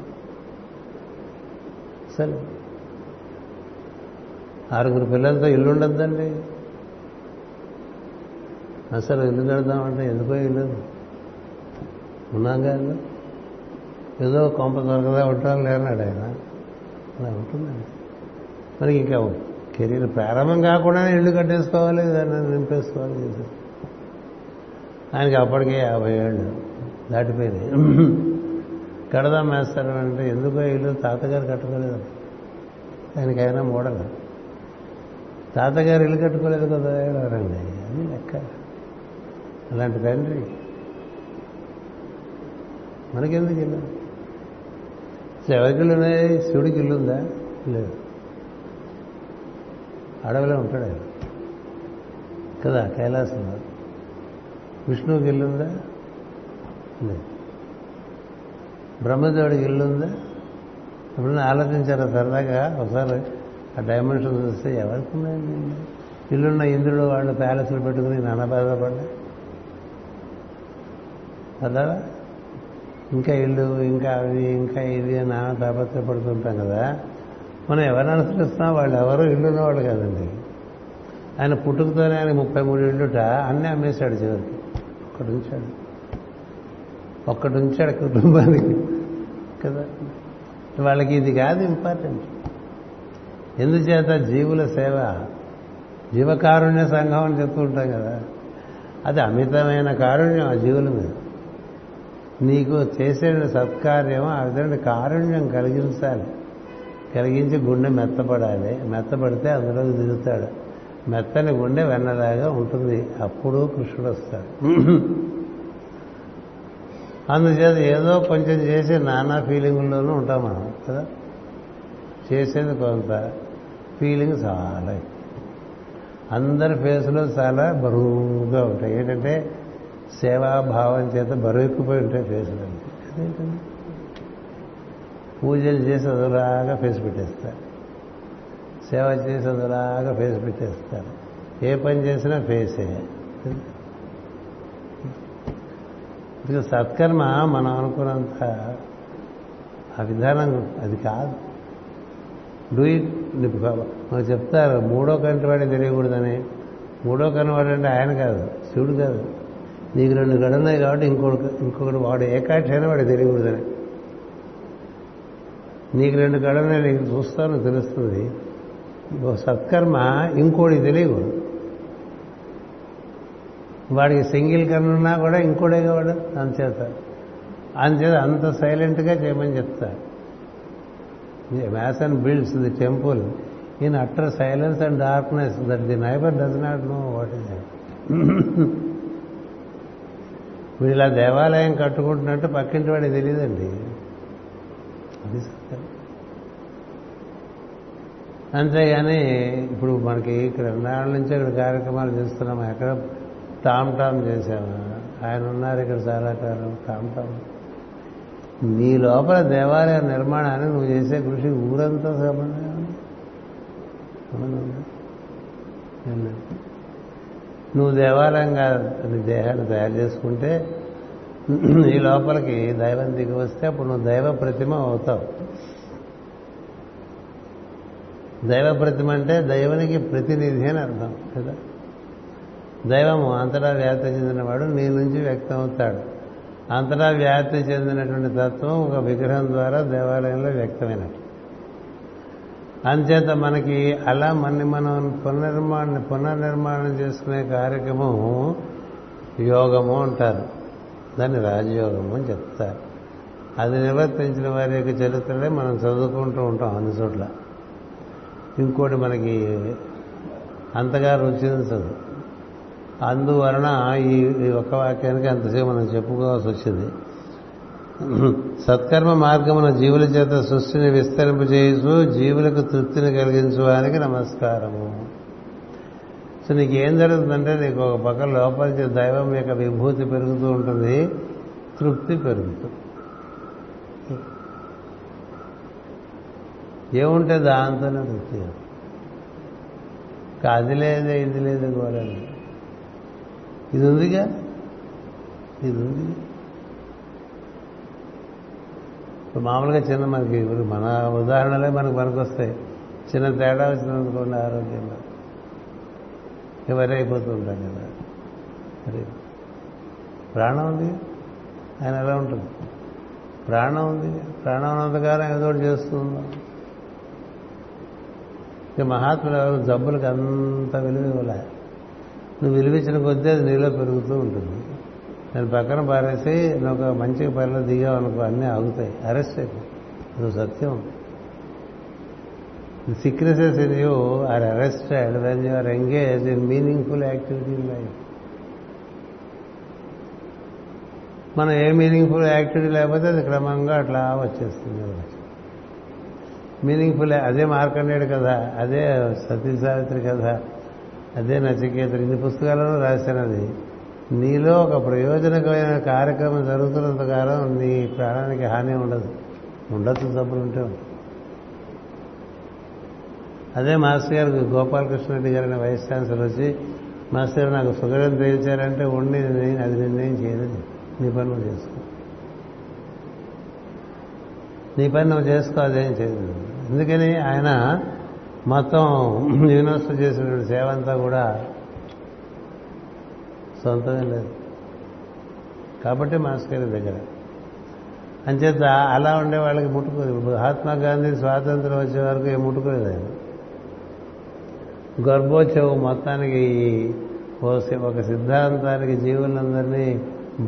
సరే. ఆరుగురు పిల్లలతో ఇల్లు ఉండద్దండి అసలు. ఇల్లు కడదామంటే ఎందుకో ఇల్లు ఉన్నాగా ఇల్లు ఏదో కొంప దొరకదా ఉంటాం లేనాడు ఆయన. అలా ఉంటుందండి మనకి. ఇంకా కెరీర్ ప్రారంభం కాకుండానే ఇల్లు కట్టేసుకోవాలి, దాన్ని నింపేసుకోవాలి. ఆయనకి అప్పటికే యాభై ఏళ్ళు దాటిపోయినాయి. కడదాం వేస్తారు అంటే ఎందుకో ఇల్లు తాతగారు కట్టుకోలేదు. ఆయనకైనా మోడల్ తాతగారు ఇల్లు కట్టుకోలేదు కదా ఎవరండి అని లెక్క. అలాంటి తండ్రి మనకెందుకు ఇల్లు? ఎవరికి ఇల్లు ఉన్నాయి? శివుడికి ఇల్లు ఉందా? లేదు, అడవిలో ఉంటాడు ఆయన కదా, కైలాసంలో. విష్ణువుకి ఇల్లు ఉందా? లేదు. బ్రహ్మదేవుడికి ఇల్లు ఉందా? ఎప్పుడైనా ఆలోచించారా సరదాగా ఒకసారి ఆ డైమెన్షన్ చూస్తే ఎవరికి ఉన్నాయండి ఇల్లున్న ఇంద్రుడు వాళ్ళు ప్యాలెస్లు పెట్టుకుని నానా బాధపడ్డా కదా, ఇంకా ఇల్లు ఇంకా అవి ఇంకా ఇవి అని నానా తాపత్రపడుతుంటాం కదా. మనం ఎవరు అనుసరిస్తున్నాం వాళ్ళు ఎవరు ఇల్లున్న వాళ్ళు కదండి. ఆయన పుట్టుకతోనే ఆయన ముప్పై మూడు ఇళ్ళుట అన్నీ అమ్మేశాడు. చివరికి ఒక్కడు ఉంచాడు ఒక్కడు ఉంచాడు కుటుంబానికి కదా. వాళ్ళకి ఇది కాదు ఇంపార్టెంట్. ఎందుచేత జీవుల సేవ, జీవకారుణ్య సంఘం అని చెప్తూ ఉంటాం కదా, అది అమితమైన కారుణ్యం ఆ జీవుల మీద. నీకు చేసే సత్కార్యం ఆ విధంగా కారుణ్యం కలిగించాలి, కలిగించి గుండె మెత్తపడాలి. మెత్తపడితే అందులోకి దిగుతాడు. మెత్తని గుండె వెన్నలాగా ఉంటుంది, అప్పుడు కృష్ణుడు వస్తాడు. అందుచేత ఏదో కొంచెం చేసి నానా ఫీలింగుల్లోనూ ఉంటాం మనం కదా. చేసేది కొంత, ఫీలింగ్ చాలా. అందరి ఫేస్లో చాలా బరువుగా ఉంటాయి. ఏంటంటే సేవాభావం చేత బరువెక్కుపోయి ఉంటాయి ఫేసులు. అదేంటండి పూజలు చేసి అదోలాగా ఫేస్ పెట్టేస్తారు, సేవ చేసి అదోలాగా ఫేస్ పెట్టేస్తారు, ఏ పని చేసినా ఫేసే. ఇక సత్కర్మ మనం అనుకున్నంత ఆ విధానం అది కాదు. డూ ఇట్ మనకు చెప్తారు మూడో కంటి వాడే తెలియకూడదని. మూడో కన్ను వాడు అంటే ఆయన కాదు, శివుడు కాదు. నీకు రెండు గడున్నాయి కాబట్టి ఇంకొకటి ఇంకొకటి వాడు ఏకాక్షి అయినా వాడు తెలియకూడదని. నీకు రెండు గడున్నాయి, నీకు చూస్తాను తెలుస్తుంది. సత్కర్మ ఇంకోటి తెలియకూడదు. వాడికి సింగిల్ కన్నున్నా కూడా ఇంకోడే కావాడు. అంతేత అంతేత అంత సైలెంట్గా చేయమని చెప్తాడు. Mason builds the temple in utter silence and darkness that the neighbour does not know what is that. వీడు ఇలా దేవాలయం కట్టుకుంటున్నట్టు పక్కింటి వాడికి తెలియదండి. అది అంతేగాని ఇప్పుడు మనకి ఇక్కడ నాళ్ళ నుంచి ఇక్కడ కార్యక్రమాలు చేస్తున్నాము. ఎక్కడ టామ్ టామ్ చేశాము, ఆయన ఉన్నారు ఇక్కడ చాలా కాలం టామ్ టామ్. నీ లోపల దేవాలయ నిర్మాణాన్ని నువ్వు చేసే కృషి ఊరంతా సంబంధం ఉంది. నువ్వు దేవాలయం కాదు, నీ దేహాన్ని తయారు చేసుకుంటే నీ లోపలికి దైవం దిగి వస్తే అప్పుడు నువ్వు దైవ ప్రతిమ అవుతావు. దైవ ప్రతిమ అంటే దైవానికి ప్రతినిధి అని అర్థం కదా. దైవము అంతటా వ్యాప్తి చెందినవాడు నీ నుంచి వ్యక్తం అవుతాడు. అంతటా వ్యాప్తి చెందినటువంటి తత్వం ఒక విగ్రహం ద్వారా దేవాలయంలో వ్యక్తమైనట్టు. అంచేత మనకి అలా మన్ని మనం పునర్నిర్మాణ పునర్నిర్మాణం చేసుకునే కార్యక్రమం యోగము అంటారు. దాన్ని రాజయోగము అని చెప్తారు. అది నిర్వర్తించిన వారి యొక్క చరిత్రలే మనం చదువుకుంటూ ఉంటాం అన్ని చోట్ల. ఇంకోటి మనకి అంతగా రుచించదు. అందువలన ఈ ఒక్క వాక్యానికి అంతసేపు మనం చెప్పుకోవాల్సి వచ్చింది. సత్కర్మ మార్గమున జీవుల చేత సృష్టిని విస్తరింపజేస్తూ జీవులకు తృప్తిని కలిగించడానికి నమస్కారము. సో నీకేం జరుగుతుందంటే నీకు ఒక పక్క లోపలికి దైవం యొక్క విభూతి పెరుగుతూ ఉంటుంది, తృప్తి పెరుగుతుంది. ఏముంటే దాంతోనే తృప్తి. అది లేదే ఇది లేదే కోరండి, ఇది ఉందిగా ఇది ఉంది. ఇప్పుడు మామూలుగా చిన్న మనకి మన ఉదాహరణలే మనకు పనికొస్తాయి. చిన్న తేడా వచ్చినందుకోండి ఆరోగ్యంలో ఎవరే అయిపోతూ ఉంటాం కదా. మరి ప్రాణం ఉంది, ఆయన ఎలా ఉంటుంది? ప్రాణం ఉంది, ప్రాణం ఉన్నంతకాలం ఏదో చేస్తుందో. ఇక మహాత్ములు ఎవరు జబ్బులకు అంత విలువ ఇవ్వలే. నువ్వు విలువించిన కొద్దీ అది నీలో పెరుగుతూ ఉంటుంది. దాని పక్కన పారేసి నువ్వు ఒక మంచి పనిలో దిగావనుకో అన్నీ ఆగుతాయి, అరెస్ట్ అయిపోయి. నువ్వు సత్యం sicknesses in you are arrested when you are engage in meaningful activity in life. మనం ఏ మీనింగ్ఫుల్ యాక్టివిటీ లేకపోతే అది క్రమంగా అట్లా వచ్చేస్తుంది. మీనింగ్ఫుల్ అదే మార్కండేయుడు కదా, అదే సతీ సావిత్రి కదా, అదే నచికేతుడు. ఇన్ని పుస్తకాలను రాసినది. నీలో ఒక ప్రయోజనకమైన కార్యక్రమం జరుగుతున్నంతకాలం నీ ప్రాణానికి హాని ఉండదు. ఉండొచ్చు, జబ్బులు ఉంటే ఉంటుంది. అదే మాస్టర్ గారు గోపాలకృష్ణ రెడ్డి గారైన వైస్ ఛాన్సలర్ వచ్చి, మాస్టర్ గారు నాకు షుగర్ అని తేల్చారంటే ఉండి అది నిర్ణయం చేయదని, నీ పని నువ్వు చేసుకో నీ పని నువ్వు చేసుకో అదేం చేయదు. అందుకని ఆయన మొత్తం యూనివర్సిటీ చేసినటువంటి సేవ అంతా కూడా సొంతమే లేదు కాబట్టి మాస్టర్ గారి దగ్గర. అంచేత అలా ఉండే వాళ్ళకి ముట్టుకోదు. మహాత్మా గాంధీ స్వాతంత్రం వచ్చే వరకు ఏం ముట్టుకోలేదు ఆయన. గర్భోత్సవం మొత్తానికి ఒక సిద్ధాంతానికి జీవులందరినీ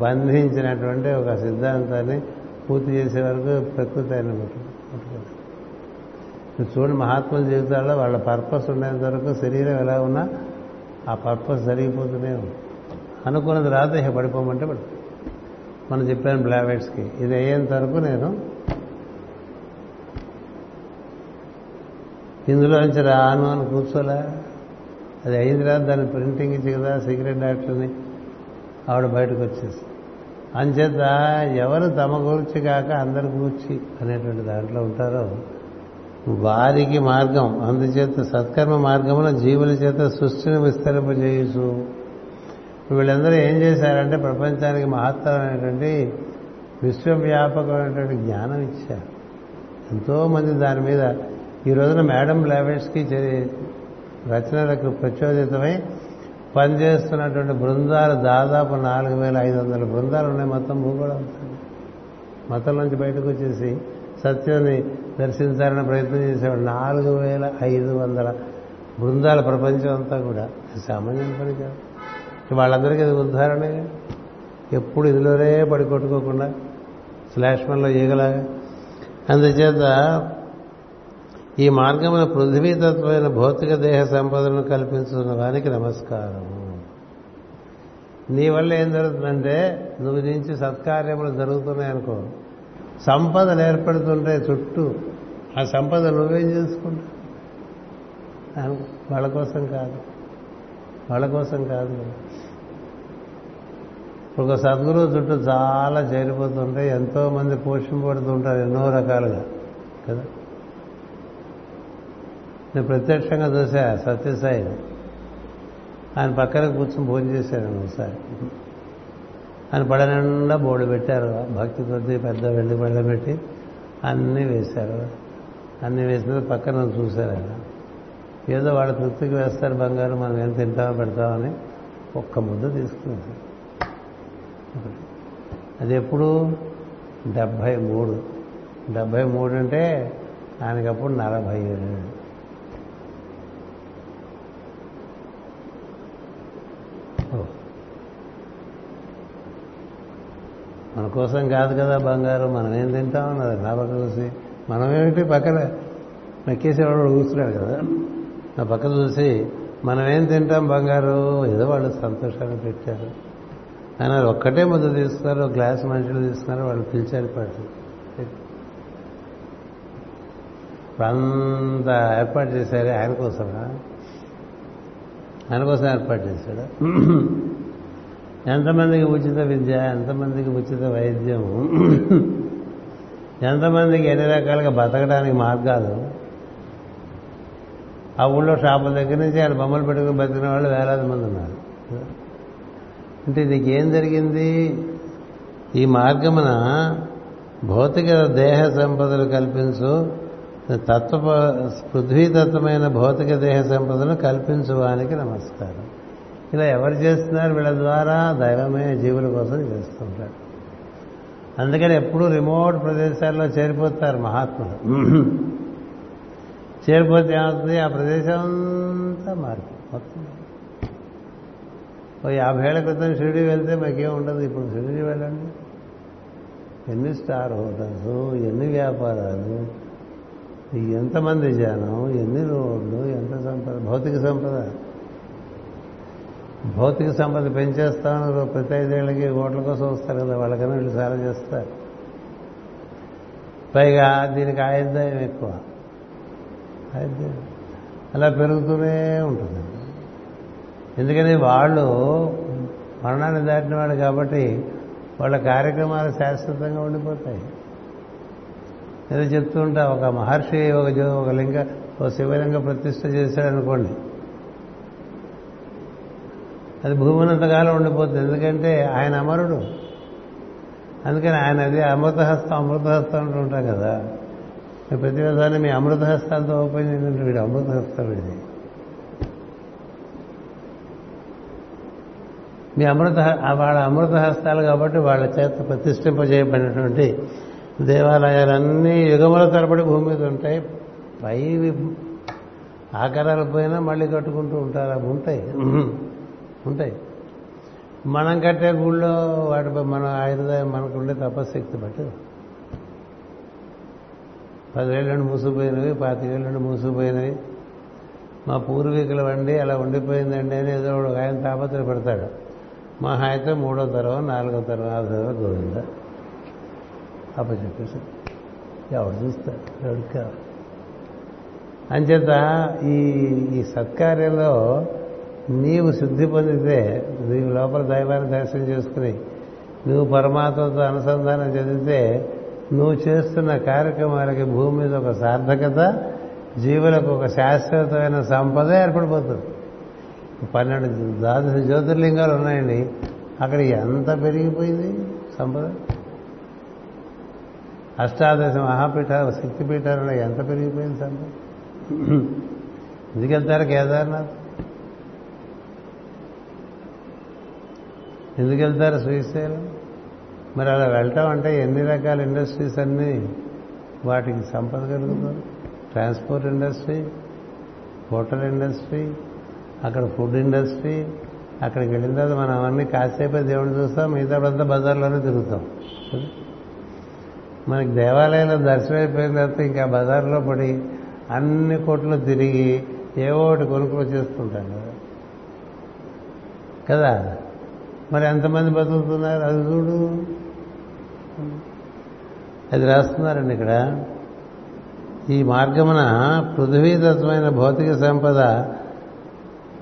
బంధించినటువంటి ఒక సిద్ధాంతాన్ని పూర్తి చేసే వరకు ప్రకృతి ఆయన ముట్టుకోదు. చూడండి, మహాత్ముల జీవితాల్లో వాళ్ళ పర్పస్ ఉండేంత వరకు శరీరం ఎలా ఉన్నా ఆ పర్పస్ జరిగిపోతూనే ఉంది. అనుకున్నది రాదు, ఇక పడిపోమంటే పడిపో. మనం చెప్పాను బ్లావెట్స్కి, ఇది అయ్యేంత వరకు నేను ఇందులోంచి రాను అని కూర్చోలే. అది అయిన తర్వాత దాన్ని ప్రింటింగ్ ఇచ్చి కదా సీక్రెట్ డాక్టర్ని ఆవిడ బయటకు వచ్చేసి, అంచేత ఎవరు తమ గురించి కాక అందరి గురించి అనేటువంటి దాంట్లో ఉంటారో వారికి మార్గం. అందుచేత సత్కర్మ మార్గమున జీవుల చేత సృష్టిని విస్తరింపజేయచ్చు. వీళ్ళందరూ ఏం చేశారంటే ప్రపంచానికి మహత్తరమైనటువంటి విశ్వవ్యాపకమైనటువంటి జ్ఞానం ఇచ్చారు. ఎంతోమంది దాని మీద ఈ రోజున మేడం బ్లావెట్స్కి రచనలకు ప్రచోదితమై పనిచేస్తున్నటువంటి బృందాలు దాదాపు నాలుగు వేల ఐదు వందల బృందాలు ఉన్నాయి మొత్తం భూగోళం. మతం నుంచి బయటకు వచ్చేసి సత్యాన్ని దర్శించాలని ప్రయత్నం చేసేవాడు. నాలుగు వేల ఐదు వందల బృందాల ప్రపంచం అంతా కూడా సామాన్యం పని కాదు. వాళ్ళందరికీ అది ఉదాహరణ. ఎప్పుడు ఇందులోనే పడికొట్టుకోకుండా శ్లాష్మన్లో ఈగలాగా. అందుచేత ఈ మార్గమైన పృథ్వీతత్వమైన భౌతిక దేహ సంపదను కల్పించుకున్న వానికి నమస్కారము. నీ వల్ల ఏం జరుగుతుందంటే నువ్వు నుంచి సత్కార్యములు జరుగుతున్నాయనుకో, సంపదలు ఏర్పడుతుంటాయి చుట్టూ. ఆ సంపద నువ్వేం చేసుకుంటా? వాళ్ళ కోసం కాదు, వాళ్ళ కోసం కాదు. ఒక సద్గురువు చుట్టూ చాలా చేరిపోతుంటే ఎంతో మంది పోషింపబడుతుంటారు ఎన్నో రకాలుగా కదా. నేను ప్రత్యక్షంగా చూసా సత్యసాయి, ఆయన పక్కన కూర్చొని భోజనం చేశాను ఒకసారి. ఆయన పడనిండా బోర్డు పెట్టారు, భక్తి కొద్ది పెద్ద వెండి పళ్ళ పెట్టి అన్నీ వేశారు. అన్నీ వేసిన పక్కన చూశారు ఆయన. ఏదో వాళ్ళ తృప్తికి వేస్తారు బంగారం, మనం ఏం తింటామో పెడతామని ఒక్క ముద్ద తీసుకున్నాను. అది ఎప్పుడు డెబ్భై మూడు డెబ్భై మూడు అంటే ఆయనకప్పుడు నలభై ఏడు మన కోసం కాదు కదా బంగారం, మనం ఏం తింటామని అది నా పక్క చూసి, మనమేమిటి పక్కన నక్కేసేవాడు కూర్చున్నాడు కదా నా పక్క చూసి, మనం ఏం తింటాం బంగారు, ఏదో వాళ్ళు సంతోషాన్ని పెట్టారు. ఆయన ఒక్కటే ముద్ద తీసుకున్నారు, ఒక గ్లాస్ మనుషులు తీసుకున్నారు, వాళ్ళు పిలిచారు పాటు. అంతా ఏర్పాటు చేశారు ఆయన కోసమా? ఆయన కోసం ఏర్పాటు చేశాడు. ఎంతమందికి ఉచిత విద్య, ఎంతమందికి ఉచిత వైద్యం, ఎంతమందికి ఎన్ని రకాలుగా బతకడానికి మార్గాలు. ఆ ఊళ్ళో షాపుల దగ్గర నుంచి ఆయన బొమ్మలు పెట్టుకుని బతికిన వాళ్ళు వేలాది మంది ఉన్నారు. అంటే దీనికి ఏం జరిగింది? ఈ మార్గమున భౌతిక దేహ సంపదలు కల్పించు తత్వ పృథ్వీతత్వమైన భౌతిక దేహ సంపదను కల్పించువానికి నమస్కారం. ఇలా ఎవరు చేస్తున్నారు? వీళ్ళ ద్వారా దైవమే జీవుల కోసం చేస్తుంటారు. అందుకని ఎప్పుడూ రిమోట్ ప్రదేశాల్లో చేరిపోతారు మహాత్ములు. చేరిపోతే ఏమవుతుంది? ఆ ప్రదేశం అంతా మారిపోతుంది మొత్తం. ఓ యాభై ఏళ్ల క్రితం షిరిడి వెళ్తే మాకేం ఉండదు, ఇప్పుడు షిరిడి వెళ్ళండి, ఎన్ని స్టార్ హోటల్స్, ఎన్ని వ్యాపారాలు, ఎంతమంది జనం, ఎన్ని రోడ్లు, ఎంత సంపద, భౌతిక సంపద. భౌతిక సంపద పెంచేస్తామని ప్రతి ఐదేళ్ళకి ఓట్ల కోసం వస్తారు కదా, వాళ్ళకన్నా వీళ్ళు సారా చేస్తారు. పైగా దీనికి ఆయుర్దాయం ఎక్కువ, ఆయుర్దాయం అలా పెరుగుతూనే ఉంటుంది. ఎందుకని వాళ్ళు మరణాన్ని దాటిన వాళ్ళు కాబట్టి వాళ్ళ కార్యక్రమాలు శాశ్వతంగా ఉండిపోతాయి. నేను చెప్తూ ఉంటా, ఒక మహర్షి ఒక ఒక లింగ ఒక శివలింగ ప్రతిష్ఠ చేశాడనుకోండి, అది భూమినంతకాలం ఉండిపోతుంది. ఎందుకంటే ఆయన అమరుడు. అందుకని ఆయన అది అమృతహస్తం అమృతహస్తం అంటూ ఉంటాం కదా. ప్రతి విధాన్ని మీ అమృతహస్తాలతో ఓపెన్ చేయండి. వీడు అమృతహస్తం, వీడిది మీ అమృత వాళ్ళ అమృతహస్తాలు కాబట్టి వాళ్ళ చేత ప్రతిష్ఠింపజేయబడినటువంటి దేవాలయాలన్నీ యుగముల తరబడి భూమి మీద ఉంటాయి. పైవి ఆకారాలు పోయినా మళ్ళీ కట్టుకుంటూ ఉంటారు. అవి ఉంటాయి ఉంటాయి మనం కట్టే గుళ్ళో వాటిపై మన ఆయుర్దాయం మనకు ఉండే తపశక్తి బట్టి పదివేళ్ళ నుండి మూసిపోయినవి, పాతికేళ్ళ నుండి మూసిపోయినవి మా పూర్వీకుల వండి అలా ఉండిపోయిందండి అని ఏదో ఆయన తాపత్ర పెడతాడు. మా అయితే మూడో తరం నాలుగో తరం ఆ తరవ గోవింద అప్ప చెప్పేసి ఎవడు చూస్తాడు, ఎవడు కాదు. అంచేత ఈ ఈ సత్కార్యంలో నీవు శుద్ధి పొందితే, నీవు లోపల దైవాన్ని దర్శనం చేసుకుని నువ్వు పరమాత్మతో అనుసంధానం చెందితే, నువ్వు చేస్తున్న కార్యక్రమాలకి భూమి మీద ఒక సార్థకత, జీవులకు ఒక శాశ్వతమైన సంపద ఏర్పడిపోతుంది. పన్నెండు ద్వాదశ జ్యోతిర్లింగాలు ఉన్నాయండి. అక్కడ ఎంత పెరిగిపోయింది సంపద! అష్టాదశ మహాపీఠాలు, శక్తిపీఠాలు, ఎంత పెరిగిపోయింది సంపద! ఎందుకెళ్తారు కేదార్నాథ్, ఎందుకెళ్తారు శ్రీశైలం? మరి అలా వెళ్ళటం అంటే ఎన్ని రకాల ఇండస్ట్రీస్ అన్నీ వాటికి సంపద కలుగుతుంది. ట్రాన్స్పోర్ట్ ఇండస్ట్రీ, హోటల్ ఇండస్ట్రీ, అక్కడ ఫుడ్ ఇండస్ట్రీ. అక్కడికి వెళ్ళిన తర్వాత మనం అవన్నీ కాసేపే దేవుడిని చూస్తాం, మిగతా అంతా బజార్లోనే తిరుగుతాం. మనకి దేవాలయంలో దర్శనం అయిపోయిన తర్వాత ఇంకా బజార్లో పడి అన్ని కోట్లు తిరిగి ఏవో ఒకటి కొనుగోలు చేస్తుంటాం కదా కదా మరి ఎంతమంది బతుకుతున్నారు అది చూడు. అది రాస్తున్నారండి ఇక్కడ. ఈ మార్గమున పృథ్వీతత్వమైన భౌతిక సంపద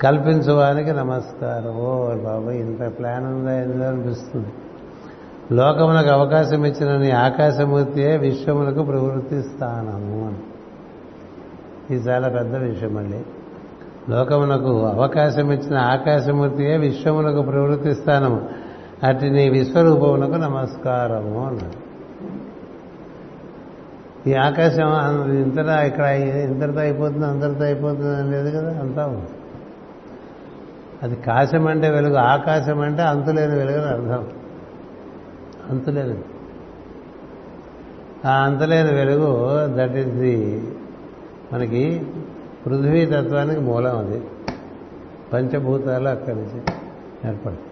కల్పించడానికి నమస్కారం. ఓ బాబా, ఇంత ప్లాన్ ఉందా ఎందులో అనిపిస్తుంది. లోకమునకు అవకాశం ఇచ్చిన నీ ఆకాశమూర్తియే విశ్వములకు ప్రవృత్తి స్థానము అని. ఇది చాలా పెద్ద విషయం అండి. లోకమునకు అవకాశం ఇచ్చిన ఆకాశమూర్తియే విశ్వములకు ప్రవృత్తి స్థానము, అటు నీ విశ్వరూపమునకు నమస్కారము అన్నాడు. ఈ ఆకాశం ఇంతటా ఇక్కడ ఇంతటితో అయిపోతుంది, అందరితో అయిపోతుంది అని లేదు కదా, అంతా ఉంది. అది కాశం అంటే వెలుగు, ఆకాశం అంటే అంతులేని వెలుగుని అర్థం. అంతులేని ఆ అంతులేని వెలుగు, దట్ ఈస్ ది మనకి పృథ్వీ తత్వానికి మూలం. అది పంచభూతాలు అక్కడి నుంచి ఏర్పడతాయి.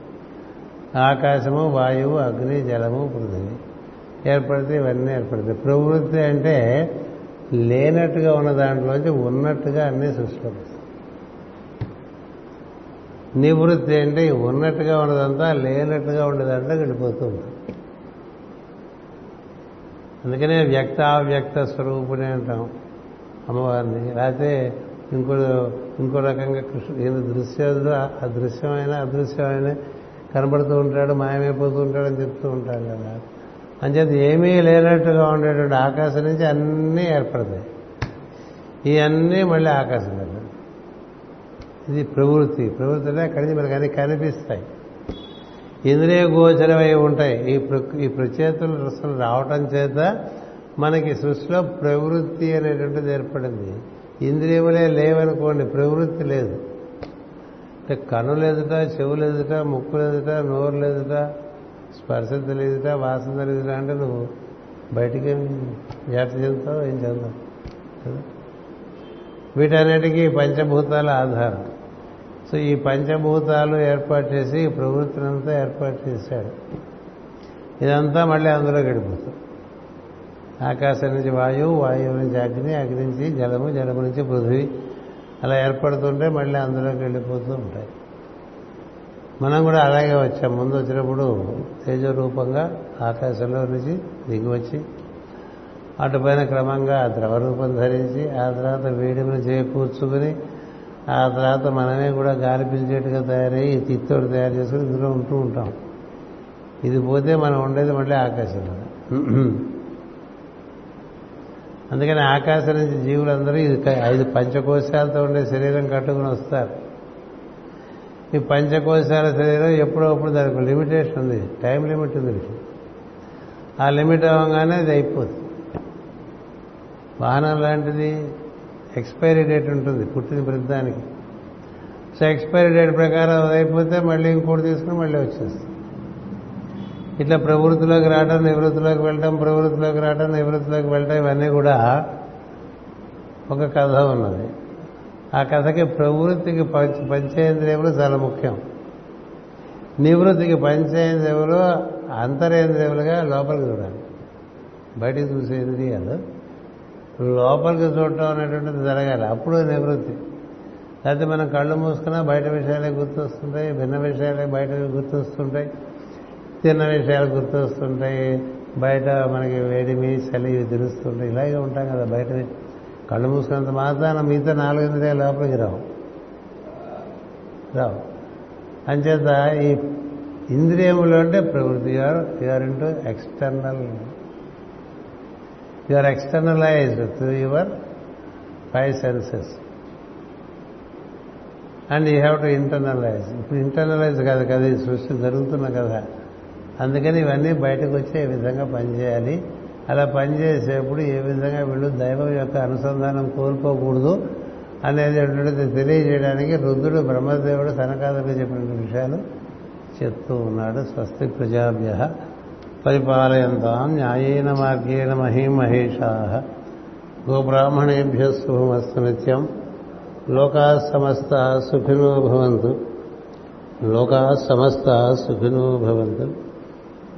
ఆకాశము, వాయువు, అగ్ని, జలము, పృథివీ ఏర్పడితే ఇవన్నీ ఏర్పడతాయి. ప్రవృత్తి అంటే లేనట్టుగా ఉన్న దాంట్లోంచి ఉన్నట్టుగా అన్నీ సృష్టిపడతాయి. నివృత్తి అంటే ఉన్నట్టుగా ఉన్నదంతా లేనట్టుగా ఉండేదంతా గడిపోతూ ఉంటుంది. అందుకనే వ్యక్తావ్యక్త స్వరూపుని అంటాం అమ్మవారిని. లేకపోతే ఇంకో ఇంకో రకంగా కృష్ణ ఈయన దృశ్య అదృశ్యమైన అదృశ్యమైన కనబడుతూ ఉంటాడు, మాయమైపోతూ ఉంటాడని చెప్తూ ఉంటాడు కదా. అంచేత ఏమీ లేనట్టుగా ఉండేటువంటి ఆకాశం నుంచి అన్నీ ఏర్పడతాయి. ఇవన్నీ మళ్ళీ ఆకాశం కదా. ఇది ప్రవృత్తి. ప్రవృత్తి అంటే అక్కడి నుంచి మనకు అన్ని కనిపిస్తాయి, ఇంద్రియ గోచరమై ఉంటాయి. ఈ ఈ ప్రచేతుల రసం రావటం చేత మనకి సృష్టిలో ప్రవృత్తి అనేటువంటిది ఏర్పడింది. ఇంద్రియములే లేవనుకోండి, ప్రవృత్తి లేదు. అంటే కన్నులు ఎదుట, చెవులు ఎదుట, ముక్కులు ఎదుట, నోరు ఎదుట, స్పర్శ తెలియదుట, వాసన తెలియదుట అంటే నువ్వు బయటికి వ్యాప్త చెందుతావు, ఏం చెందావు కదా. వీటన్నిటికీ పంచభూతాల ఆధారం. సో ఈ పంచభూతాలు ఏర్పాటు చేసి ప్రవృత్తినంతా ఏర్పాటు చేశాడు. ఇదంతా మళ్ళీ అందులో గడిపోతుంది. ఆకాశం నుంచి వాయువు, వాయువు నుంచి అగ్ని, అగ్ని నుంచి జలము, జలము నుంచి పృథ్వీ, అలా ఏర్పడుతుంటే మళ్ళీ అందులోకి వెళ్ళిపోతూ ఉంటాయి. మనం కూడా అలాగే వచ్చాం. ముందు వచ్చినప్పుడు తేజరూపంగా ఆకాశంలో నుంచి దిగివచ్చి అటుపైన క్రమంగా ద్రవరూపం ధరించి, ఆ తర్వాత వేడిమని చేకూర్చుకుని, ఆ తర్వాత మనమే కూడా గాలి పిలిచేట్టుగా తయారయ్యి తిత్తోడు తయారు చేసుకుని ఇందులో ఉంటూ ఉంటాం. ఇది పోతే మనం ఉండేది మళ్ళీ ఆకాశంలో. అందుకని ఆకాశం నుంచి జీవులందరూ ఇది ఐదు పంచకోశాలతో ఉండే శరీరం కట్టుకుని వస్తారు. ఈ పంచకోశాల శరీరం ఎప్పుడప్పుడు దానికి లిమిటేషన్ ఉంది, టైం లిమిట్ ఉంది. ఆ లిమిట్ అవ్వగానే అది అయిపోతుంది. వాహనం లాంటిది ఎక్స్పైరీ డేట్ ఉంటుంది పుట్టిన ప్రతిదానికి. సో ఎక్స్పైరీ డేట్ ప్రకారం అయిపోతే మళ్ళీ ఇంకోటి తీసుకుని మళ్ళీ వచ్చేస్తుంది. ఇట్లా ప్రవృత్తిలోకి రావడం, నివృత్తిలోకి వెళ్ళడం, ప్రవృత్తిలోకి రావడం, నివృత్తిలోకి వెళ్ళడం, ఇవన్నీ కూడా ఒక కథ ఉన్నది. ఆ కథకి ప్రవృత్తికి పంచ పంచేంద్రియములు చాలా ముఖ్యం. నివృత్తికి పంచేంద్రియములు అంతరేంద్రియములుగా లోపలికి చూడాలి. బయటికి చూసేది కాదు, లోపలికి చూడటం అనేటువంటిది జరగాలి. అప్పుడు నివృత్తి. లేకపోతే మనం కళ్ళు మూసుకున్నా బయట విషయాలే గుర్తొస్తుంటాయి, భిన్న విషయాలే బయట గుర్తొస్తుంటాయి, తిన్న విషయాలు గుర్తొస్తుంటాయి, బయట మనకి వేడిమి చలి తెలుస్తుంటాయి. ఇలాగే ఉంటాం కదా బయట. కళ్ళు మూసుకున్నంత మాత్రాన మిగతా నాలుగింద్రియ లోపలికి రావు రావు అంచేత ఈ ఇంద్రియములు అంటే ప్రవృత్తి. You are you are into external, you are externalised through your five senses and you have to internalise. ఇప్పుడు ఇంటర్నలైజ్ కాదు కదా ఈ సృష్టి జరుగుతున్న కదా, అందుకని ఇవన్నీ బయటకు వచ్చే విధంగా పనిచేయాలి. అలా పనిచేసేప్పుడు ఏ విధంగా వీళ్ళు దైవం యొక్క అనుసంధానం కోల్పోకూడదు అనేది తెలియజేయడానికి రుద్రుడు బ్రహ్మదేవుడు సనకాదుడు చెప్పిన విషయాలు చెప్తూ ఉన్నాడు. స్వస్తి ప్రజాభ్య పరిపాలయంతాం న్యాయేన మార్గేణ మహీం మహేషాః. గోబ్రాహ్మణేభ్యో శుభమస్తు నిత్యం. లోకా సమస్తాః సుఖినో భవంతు. లోకా సమస్తాః సుఖినో భవంతు.